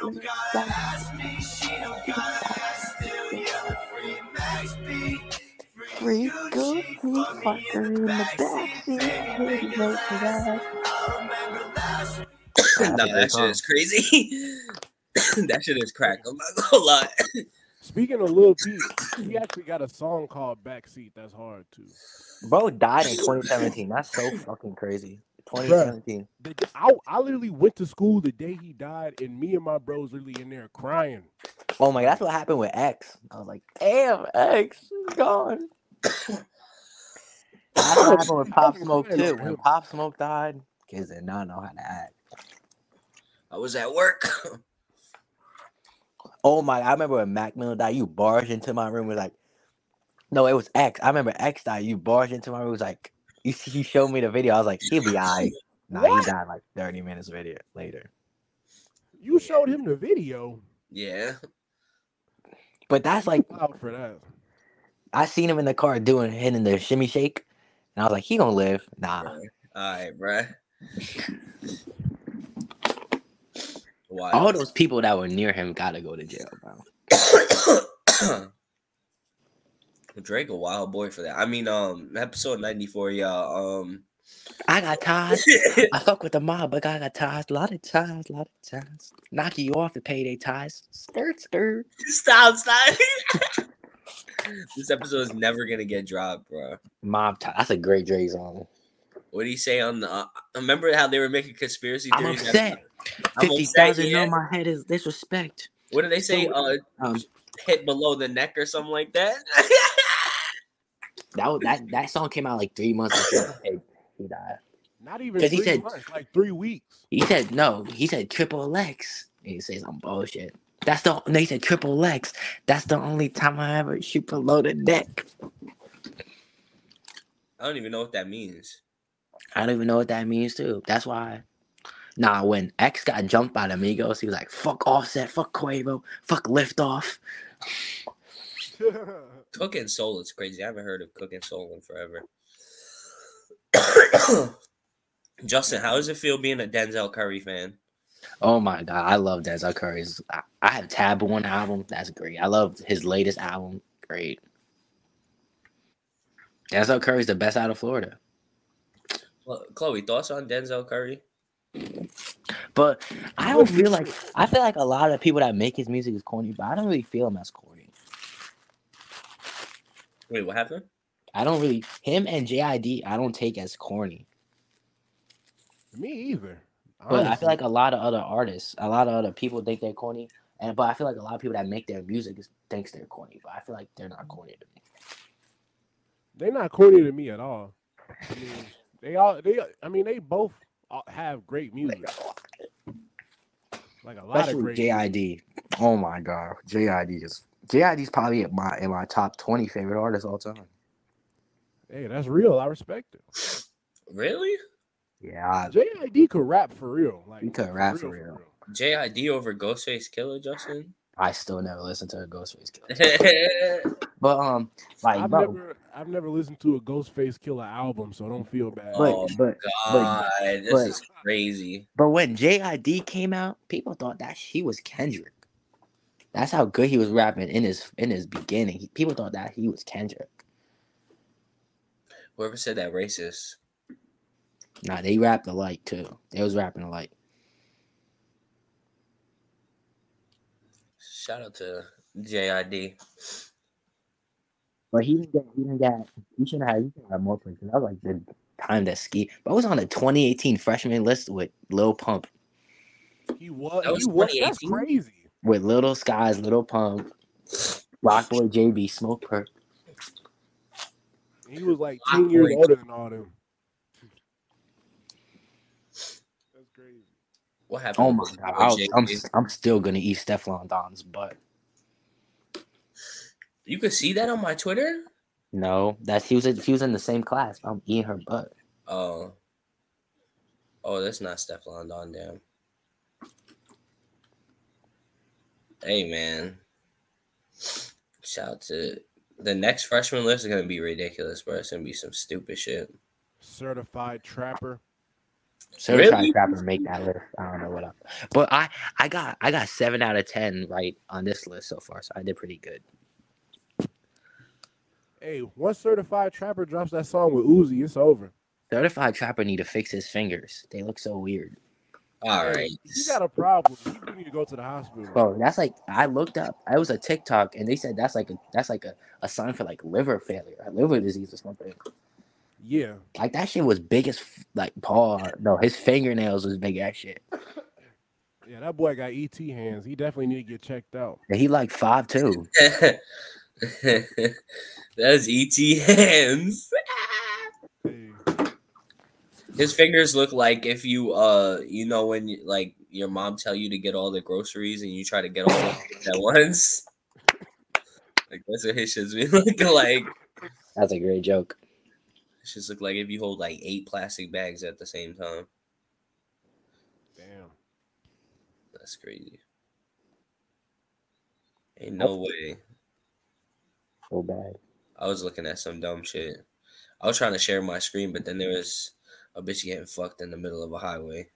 don't gotta ask me. She don't gotta ask. Still yelling free Max B. Free good fucker in the backseat. That. Nah, that shit is crazy. That shit is crack. I'm not gonna lie. Speaking of Lil Peep, he actually got a song called Backseat that's hard too. Bro died in twenty seventeen. That's so fucking crazy. twenty seventeen. Bro, I, I literally went to school the day he died, and me and my bros literally in there crying. Oh my god, that's what happened with X. I was like, damn, X is gone. That's what happened with Pop Smoke too. When Pop Smoke died, kids did not know how to act. I was at work. Oh my! I remember when Mac Miller died. You barged into my room. Was like, no, it was X. I remember X died. You barged into my room. Was like, you, you showed me the video. I was like, he'll be alright. Nah, what? He died like thirty minutes video later. You showed him the video. Yeah, but that's like out for that. I seen him in the car doing hitting the shimmy shake, and I was like, he gonna live. Nah. All right, bruh. Wow. All those people that were near him gotta go to jail, bro. Drake a wild boy for that. I mean, um, episode ninety-four, y'all. Um, I got ties. I fuck with the mob, but I got ties. A lot of ties, a lot of ties. Knock you off to pay their ties. Skirt, skirt. Stop, stop. This episode is never gonna get dropped, bro. Mob tie. That's a great Dre song. What did he say on the? Uh, remember how they were making conspiracy theories? I'm upset. I'm Fifty thousand yeah. on my head is disrespect. What did they say? So, uh, um, hit below the neck or something like that. that was, that that song came out like three months ago. He died. Not even three he said, months, like three weeks. He said no. He said triple X. And he says some bullshit. That's the they said triple X. That's the only time I ever shoot below the neck. I don't even know what that means. I don't even know what that means too. That's why. Nah, when X got jumped by the Migos, he was like, "Fuck Offset, fuck Quavo, fuck Liftoff." Cook and Soul is crazy. I haven't heard of Cook and Soul in forever. Justin, how does it feel being a Denzel Curry fan? Oh my God, I love Denzel Curry's. I, I have Tab One album. That's great. I love his latest album. Great. Denzel Curry's the best out of Florida. Well, Chloe, thoughts on Denzel Curry? But I don't feel like I feel like a lot of people that make his music is corny, but I don't really feel him as corny. Wait, what happened? I don't really him and J I D I don't take as corny. Me either. Honestly. But I feel like a lot of other artists, a lot of other people think they're corny, and but I feel like a lot of people that make their music thinks they're corny. But I feel like they're not corny to me. They're not corny to me at all. I mean, they all they. I mean, they both have great music. Like a lot especially of great J I D. Music. Oh my God, J I D is J I D's probably in my in my top twenty favorite artists all time. Hey, that's real. I respect it. Really. Yeah, J I D could rap for real. Like, he could for rap real, for real. real. J I D over Ghostface Killah, Justin. I still never listened to a Ghostface Killah. but um, like I've bro, never, I've never listened to a Ghostface Killah album, so I don't feel bad. But, oh but, God, but, this but, is crazy. But when J I D came out, people thought that he was Kendrick. That's how good he was rapping in his in his beginning. He, people thought that he was Kendrick. Whoever said that racist. Nah, they rapped alike too. They was rapping alike. Shout out to J I D. But he didn't get. He didn't get. He should have. He should have more places. That was like the time that ski. But I was on the twenty eighteen freshman list with Lil Pump. He was. That was he was. That's crazy. With Little Skies, Little Pump, Rockboy, J B, Smoke Perp. He was like ten Rock years boy. older than all them. What happened? Oh my God! I was, I'm I'm still gonna eat Stefflon Don's butt. You could see that on my Twitter. No, that's he was he was in the same class. I'm eating her butt. Oh, oh, that's not Stefflon Don, damn. Hey man, shout out to the next freshman list is gonna be ridiculous, bro. It's gonna be some stupid shit. Certified Trapper. So really? Try to trap and make that list. I don't know what up, but I, I got I got seven out of ten right on this list so far, so I did pretty good. Hey, once Certified Trapper drops that song with Uzi, it's over. Certified Trapper need to fix his fingers; they look so weird. All right, hey, you got a problem. You need to go to the hospital. Bro, that's like I looked up. I was a TikTok, and they said that's like a, that's like a, a sign for like liver failure, or liver disease, or something. Yeah, like that shit was big as like Paul. No, his fingernails was big as shit. Yeah, that boy got E T hands. He definitely need to get checked out. And he like five two. That's E T hands. Hey. His fingers look like if you uh you know when you, like your mom tell you to get all the groceries and you try to get all the things at once. Like that's what his shit's been looking like. That's a great joke. It just look like if you hold like eight plastic bags at the same time. Damn. That's crazy. Ain't no way. So bad. I was looking at some dumb shit. I was trying to share my screen, but then there was a bitch getting fucked in the middle of a highway.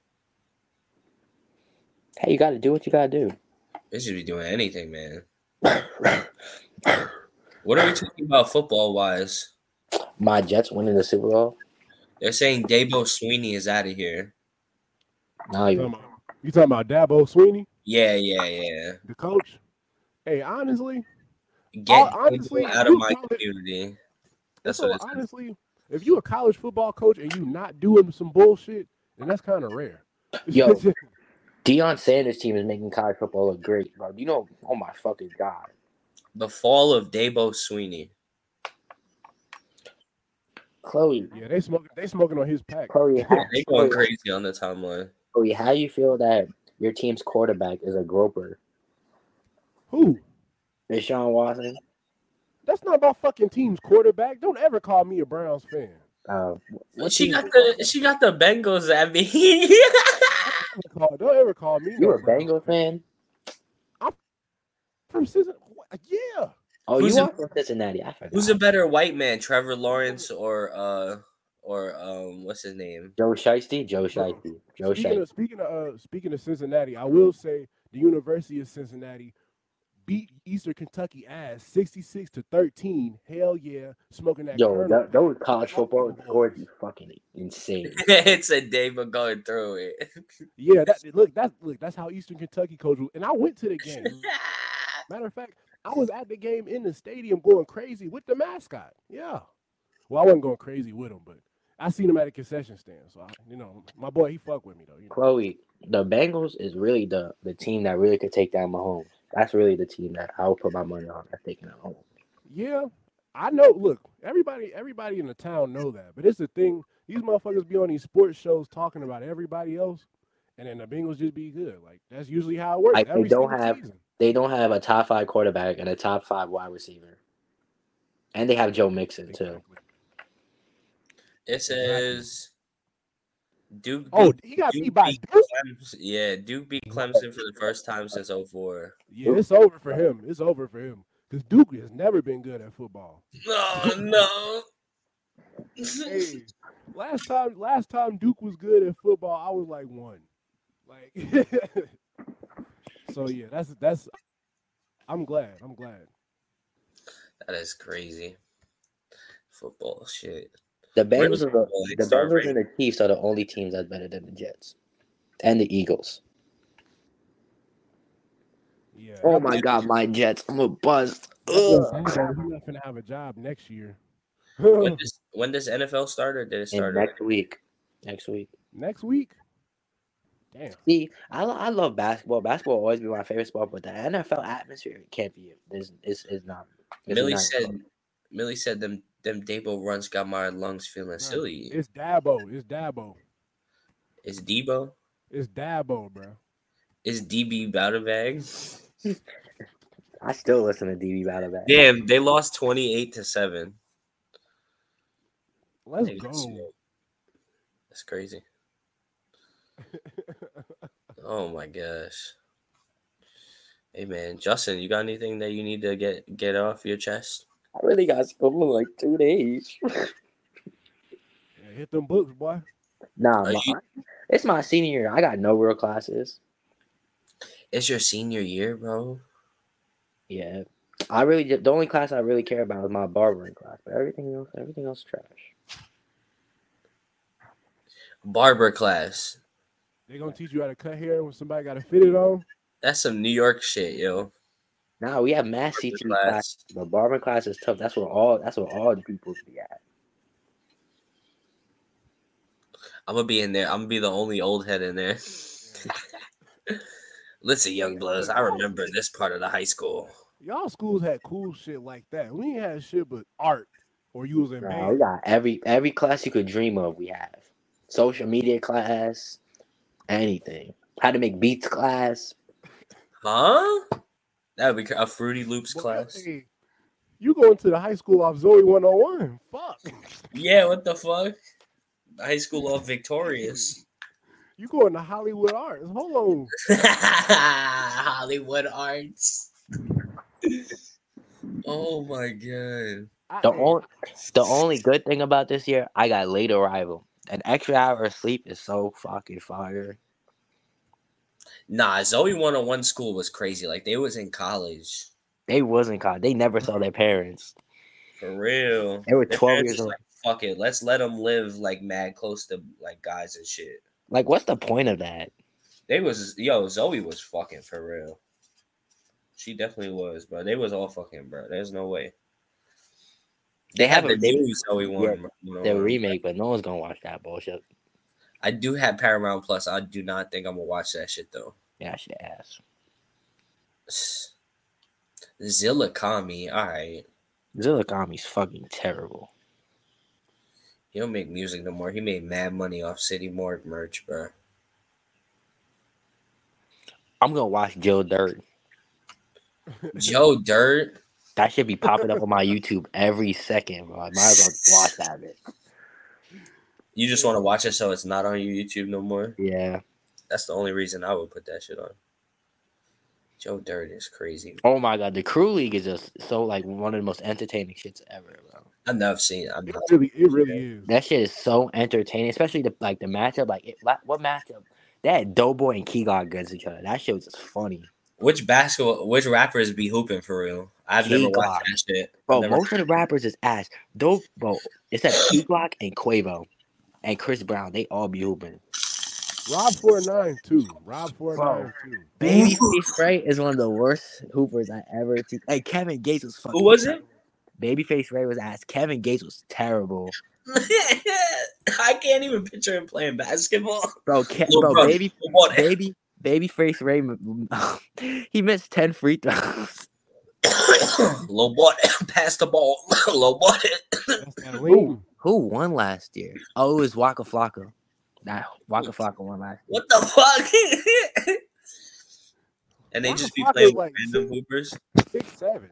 Hey, you got to do what you got to do. They should be doing anything, man. What are we talking about football-wise? My Jets winning the Super Bowl. They're saying Dabo Sweeney is out of here. No, you talking, you talking about Dabo Sweeney? Yeah, yeah, yeah. The coach. Hey, honestly, get honestly, out of my college, community. That's so what it's honestly. Called. If you a college football coach and you not doing some bullshit, then that's kind of rare. Yo, Deion Sanders' team is making college football look great, bro. You know, oh my fucking God, the fall of Dabo Sweeney. Chloe. Yeah, they smoking they smoking on his pack. Chloe, how, yeah, they going Chloe, crazy on the timeline. Chloe, how you feel that your team's quarterback is a groper? Who? Deshaun Watson. That's not my fucking team's quarterback. Don't ever call me a Browns fan. Uh, what she got the she got the Bengals at me. Don't ever call me. You a Bengals fan? I'm from Cincinnati. Yeah. Oh, who's you are from Cincinnati. I forgot. Who's a better white man, Trevor Lawrence or uh or um what's his name? Joe Shiesty. Joe Shiesty. Joe Shiesty. Speaking of, speaking of uh, speaking of Cincinnati, I will say the University of Cincinnati beat Eastern Kentucky ass sixty-six to thirteen. Hell yeah, smoking that. Yo, that, that was college football Georgia, fucking insane. It's a day but going through it. Yeah, that, look, that's look, that's how Eastern Kentucky coach. And I went to the game. Matter of fact, I was at the game in the stadium going crazy with the mascot. Yeah, well, I wasn't going crazy with him, but I seen him at a concession stand. So I, you know, my boy, he fucked with me though. You know? Chloe, the Bengals is really the the team that really could take down Mahomes. That's really the team that I would put my money on. That's taking it home. Yeah, I know. Look, everybody, everybody in the town know that. But it's the thing. These motherfuckers be on these sports shows talking about everybody else, and then the Bengals just be good. Like that's usually how it works. Like, every they don't have. Season. They don't have a top five quarterback and a top five wide receiver, and they have Joe Mixon too. It says Duke. Oh, he got beat by Duke. Yeah, Duke beat Clemson for the first time since oh four. Yeah, it's over for him. It's over for him because Duke has never been good at football. No, no. Hey, last time, last time Duke was good at football, I was like one, like. So yeah, that's that's. I'm glad. I'm glad. That is crazy. Football shit. The Bengals are the, the Bengals and the Chiefs are the only teams that's better than the Jets, and the Eagles. Yeah. Oh my God, my Jets! I'm a bust. Ugh. I'm not gonna have a job next year. When does, when does N F L start or did it start? Next week. Next week. Next week. Damn. See, I, I love basketball. Basketball will always be my favorite sport, but the N F L atmosphere can't be. It's, it's, it's not. It's Millie not said, fun. Millie said, them them Dabo runs got my lungs feeling bro, silly. It's Dabo. It's Dabo. It's Debo. It's Dabo, bro. It's D B Bouterbag. I still listen to D B Bouterbag. Damn, they lost twenty-eight to seven. Let's Maybe go. That's, that's crazy. Oh my gosh. Hey man, Justin, you got anything that you need to get get off your chest? I really got school in like two days. Yeah, hit them books, boy. Nah, my, you... it's my senior year. I got no real classes. It's your senior year, bro. Yeah, I really just, the only class I really care about is my barbering class, but everything else, everything else, trash. Barber class. They're going to teach you how to cut hair when somebody got to fit it on? That's some New York shit, yo. Nah, we have math teaching class. The barber class is tough. That's where all That's where all the people be at. I'm going to be in there. I'm going to be the only old head in there. Listen, young bloods, I remember this part of the high school. Y'all schools had cool shit like that. We ain't had shit but art or you was in band. We got every, every class you could dream of we have. Social media class. Anything. How to make beats class. Huh? That would be a Fruity Loops class. Hey, you going to the high school off Zoe one oh one. Fuck. Yeah, what the fuck? The high school off Victorious. You going to Hollywood Arts. Hold on. Hollywood Arts. Oh, my God. The, on- the only good thing about this year, I got late arrival. An extra hour of sleep is so fucking fire. Nah, Zoe one oh one school was crazy. Like, they was in college. They was in college. They never saw their parents. For real. They were twelve years old. Like, fuck it. Let's let them live, like, mad close to, like, guys and shit. Like, what's the point of that? They was, yo, Zoe was fucking for real. She definitely was, bro. They was all fucking, bro. There's no way. They have the new Zoe one, the remake, but no one's gonna watch that bullshit. I do have Paramount Plus. I do not think I'm gonna watch that shit though. Yeah, I should ask. Zilla Kami, all right. Zilla Kami's fucking terrible. He don't make music no more. He made mad money off City Morgue merch, bro. I'm gonna watch Joe Dirt. Joe Dirt. That should be popping up on my YouTube every second, bro. I might as well watch that bit. You just want to watch it so it's not on your YouTube no more? Yeah. That's the only reason I would put that shit on. Joe Dirt is crazy. Oh my god, the Crew League is just so like one of the most entertaining shits ever, bro. I've never seen it. I've it really, it really is. That shit is so entertaining, especially the like the matchup. Like, it, what matchup? That Doughboy and Kilo against each other. That shit was just funny. Which basketball? Which rappers be hooping for real? I've Key never Glock. watched that shit. Bro, never most of the rappers is ass. Dope, bro. It's like Key Glock and Quavo and Chris Brown. They all be hooping. Rob four nine too. Rob four nine too. Babyface Ray is one of the worst hoopers I ever seen. Hey, Kevin Gates was fucking. Who was terrible. it? Babyface Ray was ass. Kevin Gates was terrible. I can't even picture him playing basketball. Bro, Ke- bro, bro, baby, baby, babyface Ray, he missed ten free throws. Lil boy, pass the ball. Lil boy. Who, who won last year? Oh, it was Waka Flocka. Nah, Waka Flocka won last year. What the fuck? And they Waka just be Flocka playing like random six, hoopers. Six seven.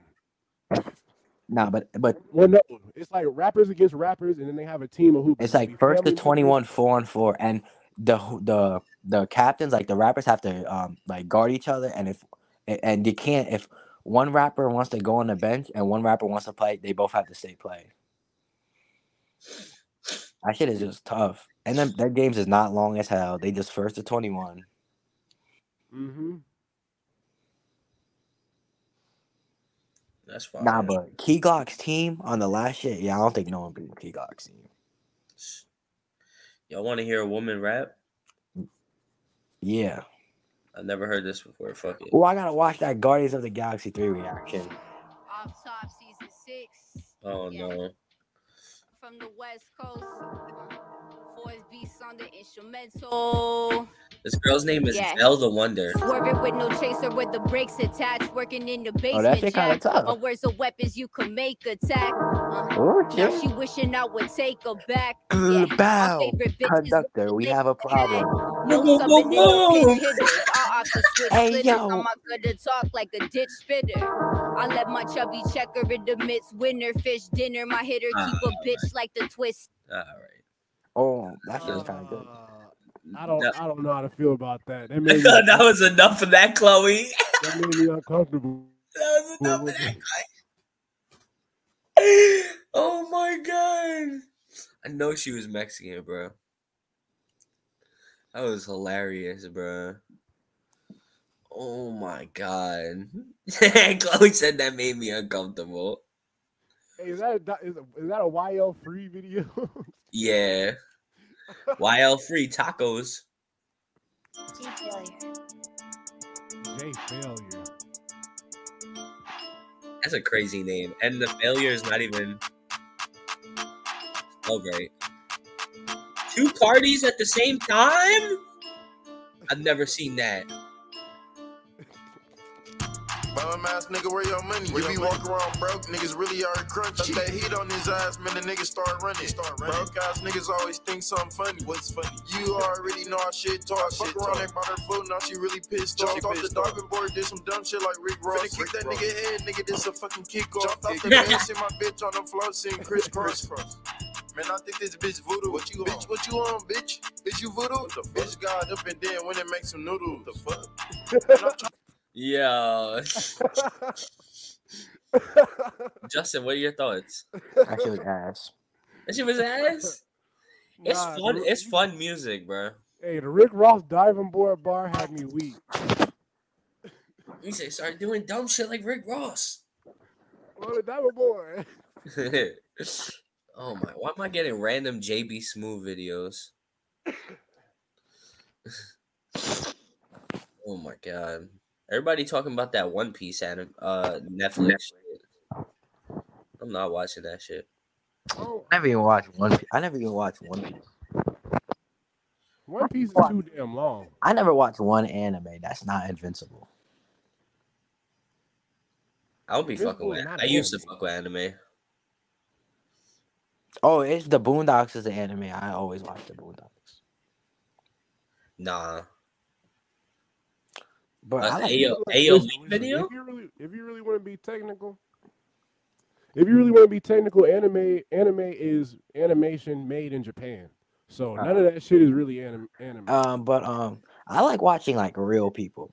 Nah, but but well, no, it's like rappers against rappers, and then they have a team of hoopers. It's like first to twenty-one, four on four, and the the the captains, like the rappers, have to um like guard each other, and if and you can't if. One rapper wants to go on the bench and one rapper wants to play, they both have to stay playing. That shit is just tough. And then their games is not long as hell. They just first to twenty-one. Mm-hmm. That's why. Nah, man. But Key Glock's team on the last shit, yeah, I don't think no one beat Key Glock's team. Y'all want to hear a woman rap? Yeah. I've never heard this before. Fuck it. Oh, I gotta watch that Guardians of the Galaxy three reaction. Off top season six. Oh yeah. No. From the West Coast. Boys beats on the instrumental. This girl's name is yeah. Zelda Wonder. Swerve it with no chaser with the brakes attached. Working in the basement. Oh, that shit kind of tough. Or where's the weapons you can make attack? Uh, oh, yeah. She wishing I would take her back. Yeah. Bow. Conductor, we have a problem. No, whoa, whoa, whoa. Hey, yo. I'm not good to talk like a ditch spitter. I let my chubby checker in the midst. Winner, fish, dinner. My hitter uh, keep a bitch right. like the twist. All right. Oh, that shit's uh, kind of good. I don't, no. I don't know how to feel about that. That, made me that was enough of that, Chloe. That made me uncomfortable. That was enough of that, Chloe. Oh my god! I know she was Mexican, bro. That was hilarious, bro. Oh my god! Chloe said that made me uncomfortable. Hey, is that a, is, is that a Y L free video? Yeah. Y L free tacos. J failure. J failure. That's a crazy name. And the failure is not even oh great. Two parties at the same time? I've never seen that. Bum ass nigga, where your money? We be walking around broke, niggas really are crunchy. That heat on his ass, man, the niggas start running. Start running. Broke ass niggas always think something funny. What's funny? You already know I shit talk. Fuck around and bought her food, now she really pissed she off. Jumped off the diving board, did some dumb shit like Rick Ross. Finna kick that Ross. nigga head, nigga, this a fucking kickoff. Jumped off the bench, and my bitch on the floor, seeing Chris Cross. Man, I think this bitch voodoo. What you bitch, on? Bitch, what you on, bitch? Bitch, you voodoo? What the fuck? Bitch got up and then when it makes some noodles. What the fuck? Yo, Justin, what are your thoughts? That shit was ass. That shit was ass. Nah, it's fun. Dude. It's fun music, bro. Hey, the Rick Ross diving board bar had me weak. You say start doing dumb shit like Rick Ross. Well, the diving board. Oh my! Why am I getting random J B Smooth videos? Oh my god. Everybody talking about that One Piece anime, uh, Netflix. I'm not watching that shit. Oh, I never even watched One Piece. I never even watched One Piece. One Piece is too damn long. I never watched one anime that's not Invincible. I don't be fucking with. I used to fuck with anime. Oh, it's the Boondocks is the anime. I always watch the Boondocks. Nah. But uh, I like A O, A O V video. If you really, if you really want to be technical, if you really want to be technical, anime anime is animation made in Japan, so uh, none of that shit is really anim, anime. Um, but um, I like watching like real people.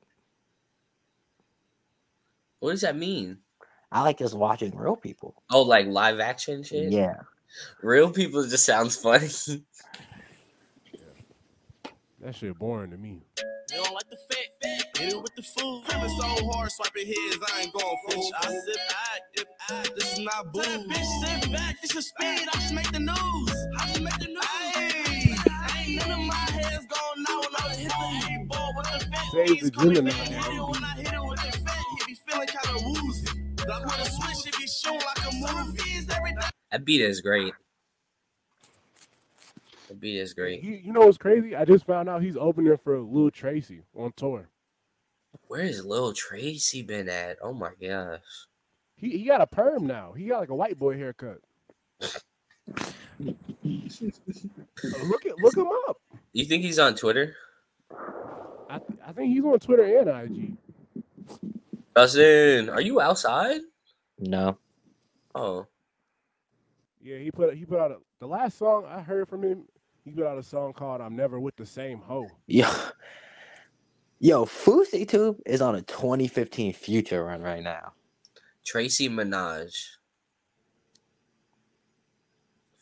What does that mean? I like just watching real people. Oh, like live action shit? Yeah. Real people just sounds funny. Yeah. That shit boring to me. They don't like the fat, fat, deal with the food. Feeling so hard, swiping heads, I ain't going for it. I sip, I dip, I, this is not booze. Bitch, sit back, this is speed, I just make the news. I just make the news. I ain't none of my heads gone now when I hit the eight ball with the fat. Save the gym, man. When I hit him with the fat, he be feeling kind of woozy. Like when a switch, it be showing like a movie. That beat is great. The beat is great. You, you know what's crazy? I just found out he's opening for Lil Tracy on tour. Where's Lil Tracy been at? Oh my gosh. He he got a perm now. He got like a white boy haircut. look at look him up. You think he's on Twitter? I th- I think he's on Twitter and I G. Dustin, are you outside? No. Oh. Yeah, he put he put out a, the last song I heard from him. He put out a song called "I'm Never with the Same Hoe." Yo, yo, Fousey Tube is on a twenty fifteen Future run right now. Tracy Minaj.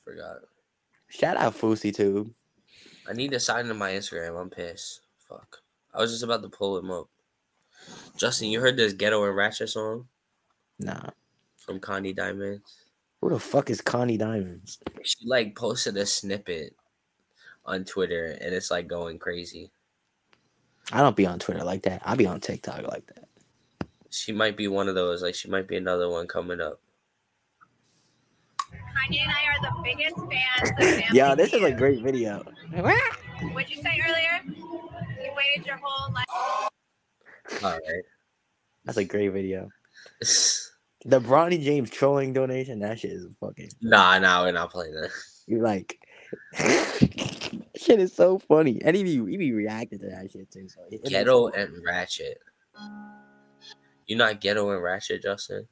Forgot. Shout out Fousey Tube. I need to sign to my Instagram. I'm pissed. Fuck. I was just about to pull him up. Justin, you heard this Ghetto and Ratchet song? Nah. From Connie Diamonds. Who the fuck is Connie Diamonds? She like posted a snippet on Twitter and it's like going crazy. I don't be on Twitter like that. I be on TikTok like that. She might be one of those. Like she might be another one coming up. Kanye and I are the biggest fans of family. Yo, this is a great video. What'd you say earlier? You waited your whole life. All right. That's a great video. The Bronny James trolling donation, that shit is fucking... Nah, nah, we're not playing that. You're like... shit is so funny. And he be, he be reacting to that shit too. So Ghetto and Ratchet. You not Ghetto and Ratchet, Justin?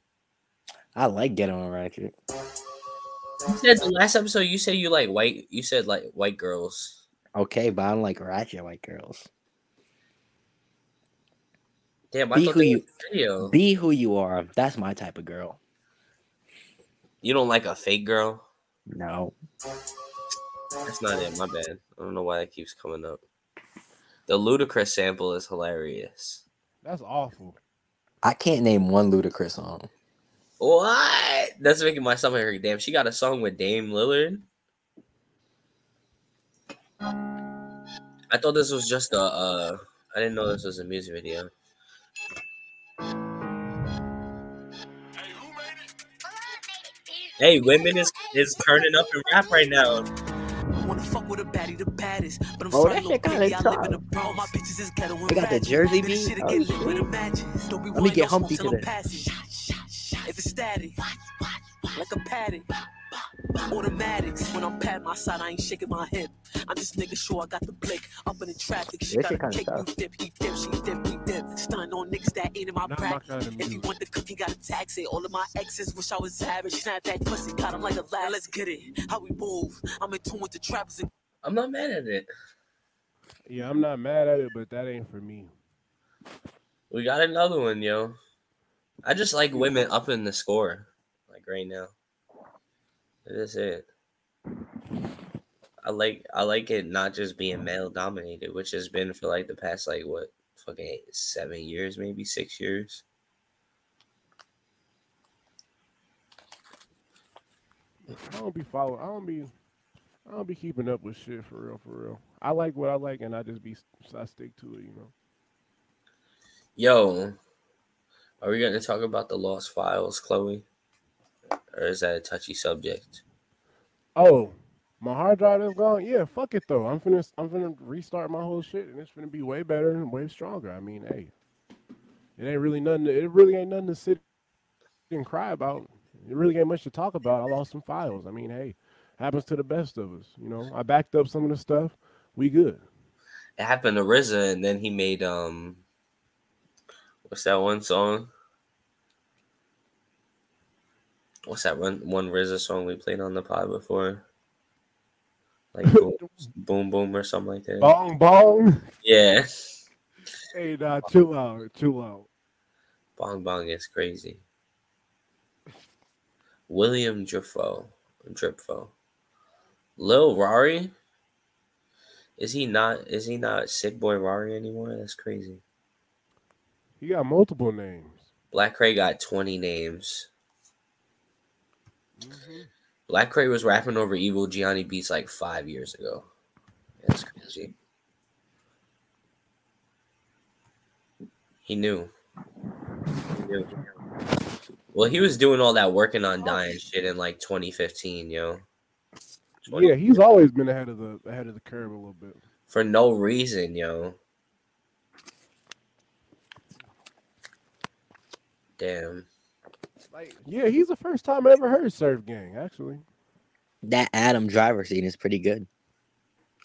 I like Ghetto and Ratchet. You said the last episode you said you like white... You said like white girls. Okay, but I don't like ratchet white girls. Damn, I be, who you, video. Be who you are. That's my type of girl. You don't like a fake girl? No. That's not it. My bad. I don't know why that keeps coming up. The Ludacris sample is hilarious. That's awful. I can't name one Ludacris song. What? That's making my stomach hurt. Damn, she got a song with Dame Lillard? I thought this was just a... Uh, I didn't know this was a music video. Hey, women is, is turning up in rap right now. Wanna fuck with a baddie, the baddest, but I'm sorry, little baby, I live in a bro. My bitches is ghetto and ratchet. They got the Jersey beat. Let me get Humpty to this. If it's static, like a padded. Automatics. When I'm pat my side, I ain't shaking my hip. I'm just nigga sure I got the blick up in the traffic. She got a cake, you dip, he dip, she dip, he dip. Stunning on niggas that ain't in my bracket. If you want the cookie, gotta tax it. All of my exes wish I was average. Snap that pussy, got him like a lad. Let's get it. How we move. I'm in tune with the trappers. And- I'm not mad at it. Yeah, I'm not mad at it, but that ain't for me. We got another one, yo. I just like women up in the score, like right now. That's it. I like I like it not just being male dominated, which has been for like the past like what fucking eight, seven years, maybe six years. I don't be following. I don't be. I don't be keeping up with shit for real, for real. I like what I like, and I just be. I stick to it, you know. Yo, are we gonna talk about the Lost Files, Chloe? Or is that a touchy subject? Oh, my hard drive is gone? Yeah, fuck it, though. I'm finna, I'm finna restart my whole shit, and it's finna be way better and way stronger. I mean, hey, it ain't really nothing. To, it really ain't nothing to sit and cry about. It really ain't much to talk about. I lost some files. I mean, hey, happens to the best of us. You know, I backed up some of the stuff. We good. It happened to R Z A, and then he made, um, what's that one song? What's that one, one R Z A song we played on the pod before? Like Boom Boom, boom or something like that. Bong Bong? Yeah. Hey, nah, chill out, chill out. Bong Bong is crazy. William Dripfo. Dripfo. Lil Rari? Is he not is he not Sick Boy Rari anymore? That's crazy. He got multiple names. Black Cray got twenty names. Mm-hmm. Black Cray was rapping over Evil Gianni beats like five years ago. That's crazy. He knew. He knew. Well, he was doing all that working on dying shit in like twenty fifteen, yo. twenty yeah, he's always been ahead of the ahead of the curve a little bit. For no reason, yo. Damn. Like, yeah, he's the first time I ever heard Surf Gang, actually. That Adam Driver scene is pretty good.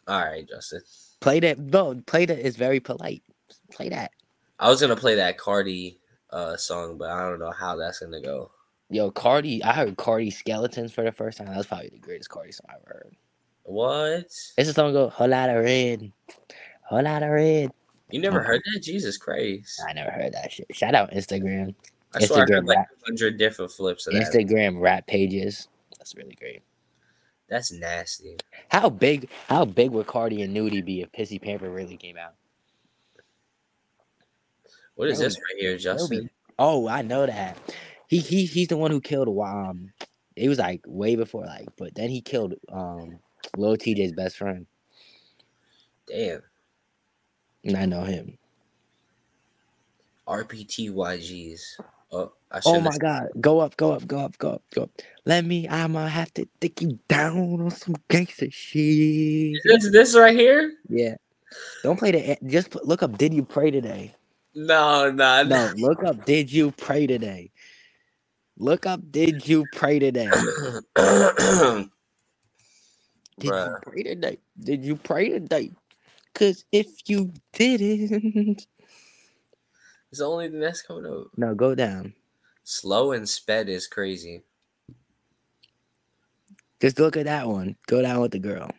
All right, Justin. Play that. No, play that is very polite. Play that. I was going to play that Cardi uh, song, but I don't know how that's going to go. Yo, Cardi, I heard Cardi Skeletons for the first time. That was probably the greatest Cardi song I ever heard. What? It's a song go, whole lot of red, whole lot of red. You never heard that? Jesus Christ. I never heard that shit. Shout out Instagram. I swear Instagram I heard like one hundred different flips of that. Instagram rap pages. That's really great. That's nasty. How big How big would Cardi and Nudie be if Pissy Pamper really came out? What is this right here, Justin? Oh, I know that. He he he's the one who killed um it was like way before like but then he killed um Lil T J's best friend. Damn. And I know him. R P T Y Gs. Oh, I oh my God. Go up, go up, go up, go up, go up. Let me, I'm going to have to take you down on some gangster shit. Is this, this right here? Yeah. Don't play the, just look up, Did You Pray Today? No, no, no. No, look up, Did You Pray Today? Look up, Did You Pray Today? Did Bruh. You pray today? Did you pray today? Because if you didn't... It's the only thing that's coming up. No, go down. Slow and sped is crazy. Just look at that one. Go down with the girl.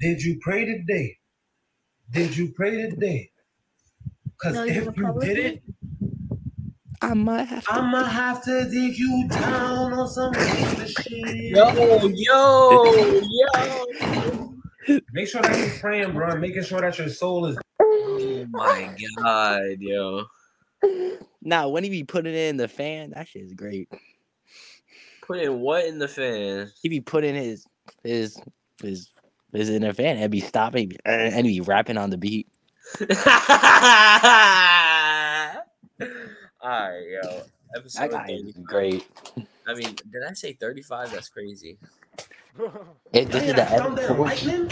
Did you pray today? Did you pray today? Because no, if you didn't, I might have to. I might have to dig you down on some shit. Yo, yo, yo. Make sure that you're praying, bro. Making sure that your soul is... Oh my God, yo. Nah, when he be putting it in the fan, that shit is great. Putting what in the fan? He be putting his his his his in the fan and be stopping and be rapping on the beat. Alright, yo. Episode that guy is great. I mean, did I say thirty-five? That's crazy. It, this is the episode. Lightning?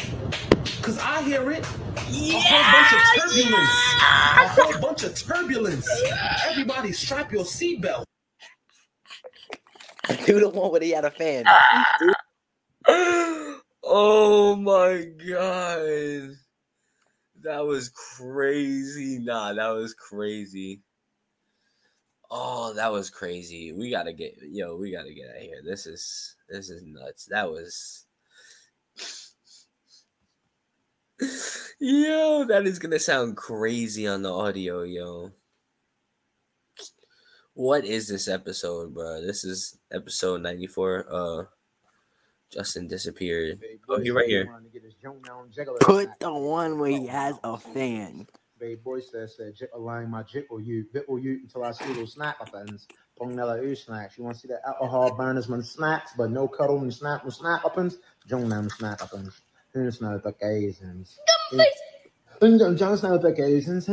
Cause I hear it. Yeah, a whole bunch of turbulence. Yeah. A whole bunch of turbulence. Everybody strap your seatbelt. Do the one where he had a fan. Oh my God. That was crazy. Nah, that was crazy. Oh, that was crazy. We gotta get yo, we gotta get out of here. This is this is nuts. That was yo, that is gonna sound crazy on the audio, yo. What is this episode, bro? This is episode ninety-four. Uh Justin disappeared. Oh, he right here. Put the one where he has a fan. Baby boy says that align my jip or you bit or you until I see those snap buttons. Pongnella U snacks. You want to see that alcohol burners man snacks, but no cuddle and snap with snap uppins. Jung Nam snap uppins. Who's not the occasions? John's not the occasions.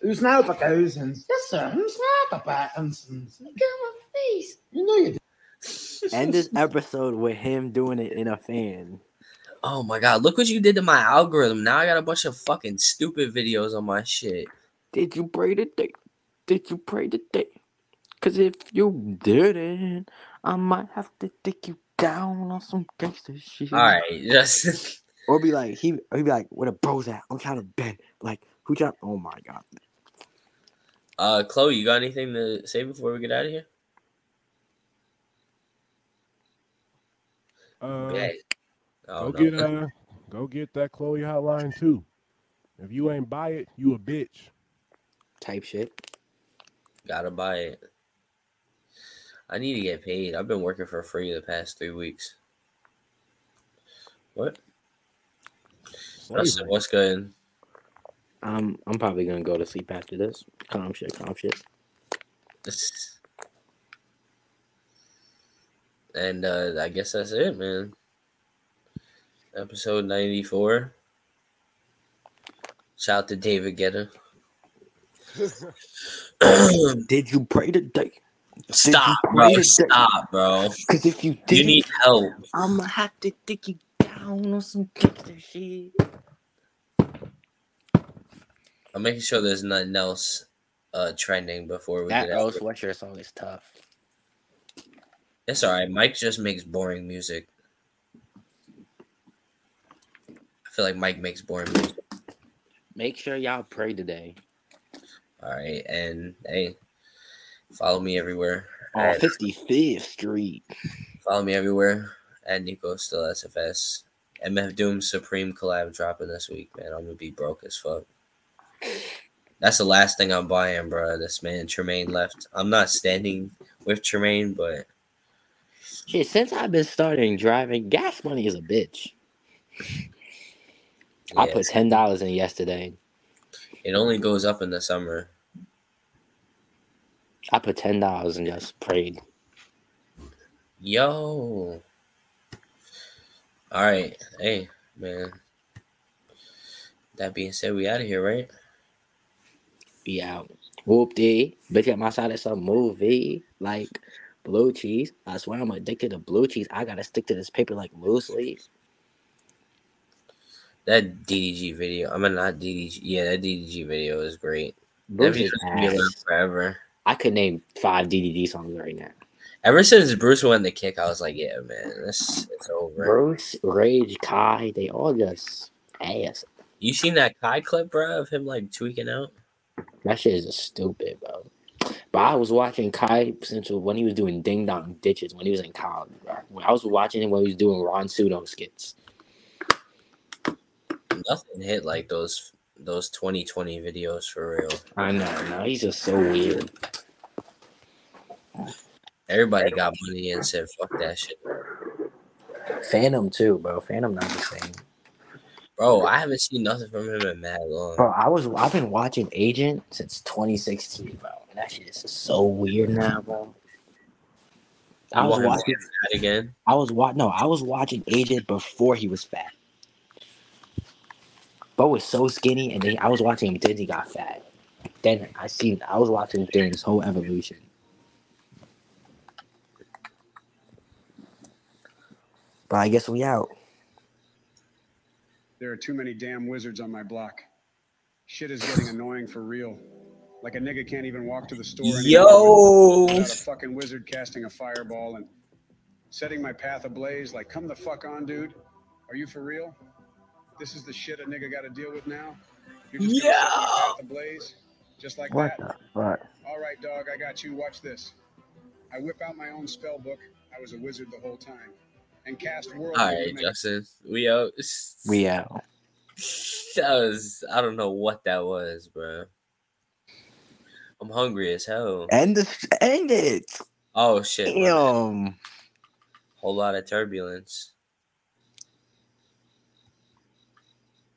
Who's not the occasions? Yes, sir. Who's not the buttons? Look at my face. You know you do. End this episode with him doing it in a fan. Oh my God, look what you did to my algorithm. Now I got a bunch of fucking stupid videos on my shit. Did you pray today? Did you pray today? Because if you didn't, I might have to take you down on some gangster shit. All right, Justin. Or be like, he, or he be like, where the bros at? I'm trying to bend. Like, who got? Oh my God. Uh, Chloe, you got anything to say before we get out of here? Uh, yeah. Oh, go no. get uh, go get that Chloe hotline too. If you ain't buy it, you a bitch. Type shit. Gotta buy it. I need to get paid. I've been working for free the past three weeks. What? What's, what's good? Um, I'm probably gonna go to sleep after this. Calm shit, calm shit. And uh, I guess that's it, man. Episode ninety-four. Shout out to David Guetta. Did you pray today? Stop, bro. Today? Stop, bro. Because if you did, you need help. I'm gonna have to take you down on some gangster shit. I'm making sure there's nothing else uh, trending before we that get out. That Rose Sweatshirt song is tough. It's all right. Mike just makes boring music. I feel like Mike makes boring music. Make sure y'all pray today. All right. And, hey, follow me everywhere. On at, fifty-fifth Street. Follow me everywhere. At Nico Still S F S. M F Doom Supreme collab dropping this week, man. I'm going to be broke as fuck. That's the last thing I'm buying, bro. This man Tremaine left. I'm not standing with Tremaine, but shit. Since I've been starting driving, gas money is a bitch. Yeah. I put ten dollars in yesterday. It only goes up in the summer. I put ten dollars and just prayed. Yo. All right, hey man. That being said, we out of here, right? Be out. Whoop dee. Bitch at my side of some movie. Like blue cheese. I swear I'm addicted to blue cheese. I gotta stick to this paper like loose leaves. That D D G video. I mean, not D D G. Yeah, that D D G video is great. Blue cheese ass. Forever. I could name five D D G songs right now. Ever since Bruce went the kick, I was like, yeah, man, this it's over. Bruce, Rage, Kai, they all just ass. You seen that Kai clip, bro, of him, like, tweaking out? That shit is just stupid, bro. But I was watching Kai since when he was doing Ding Dong Ditches when he was in college, bro. I was watching him when he was doing Ron Sudo skits. Nothing hit like those those twenty twenty videos, for real. I know, no, he's just so weird. Everybody got money and said, fuck that shit. Phantom, too, bro. Phantom not the same. Bro, I haven't seen nothing from him in mad long. Bro, I was I've been watching Agent since twenty sixteen, bro. And that shit is so weird now, bro. I you was watching that again. I was watching. No, I was watching Agent before he was fat. Bo was so skinny, and then I was watching him. Then he got fat. Then I seen. I was watching during his whole evolution. But I guess we out. There are too many damn wizards on my block. Shit is getting annoying for real. Like a nigga can't even walk to the store anymore. Yo! Without a fucking wizard casting a fireball and setting my path ablaze. Like, come the fuck on, dude. Are you for real? This is the shit a nigga got to deal with now. You're just gonna set my path ablaze, just like that. What the fuck? All right, dog, I got you. Watch this. I whip out my own spell book. I was a wizard the whole time. And cast world. All right, Justin, we out. We out. That was, I don't know what that was, bro. I'm hungry as hell. End, end it. Oh shit! Damn. Whole lot of turbulence.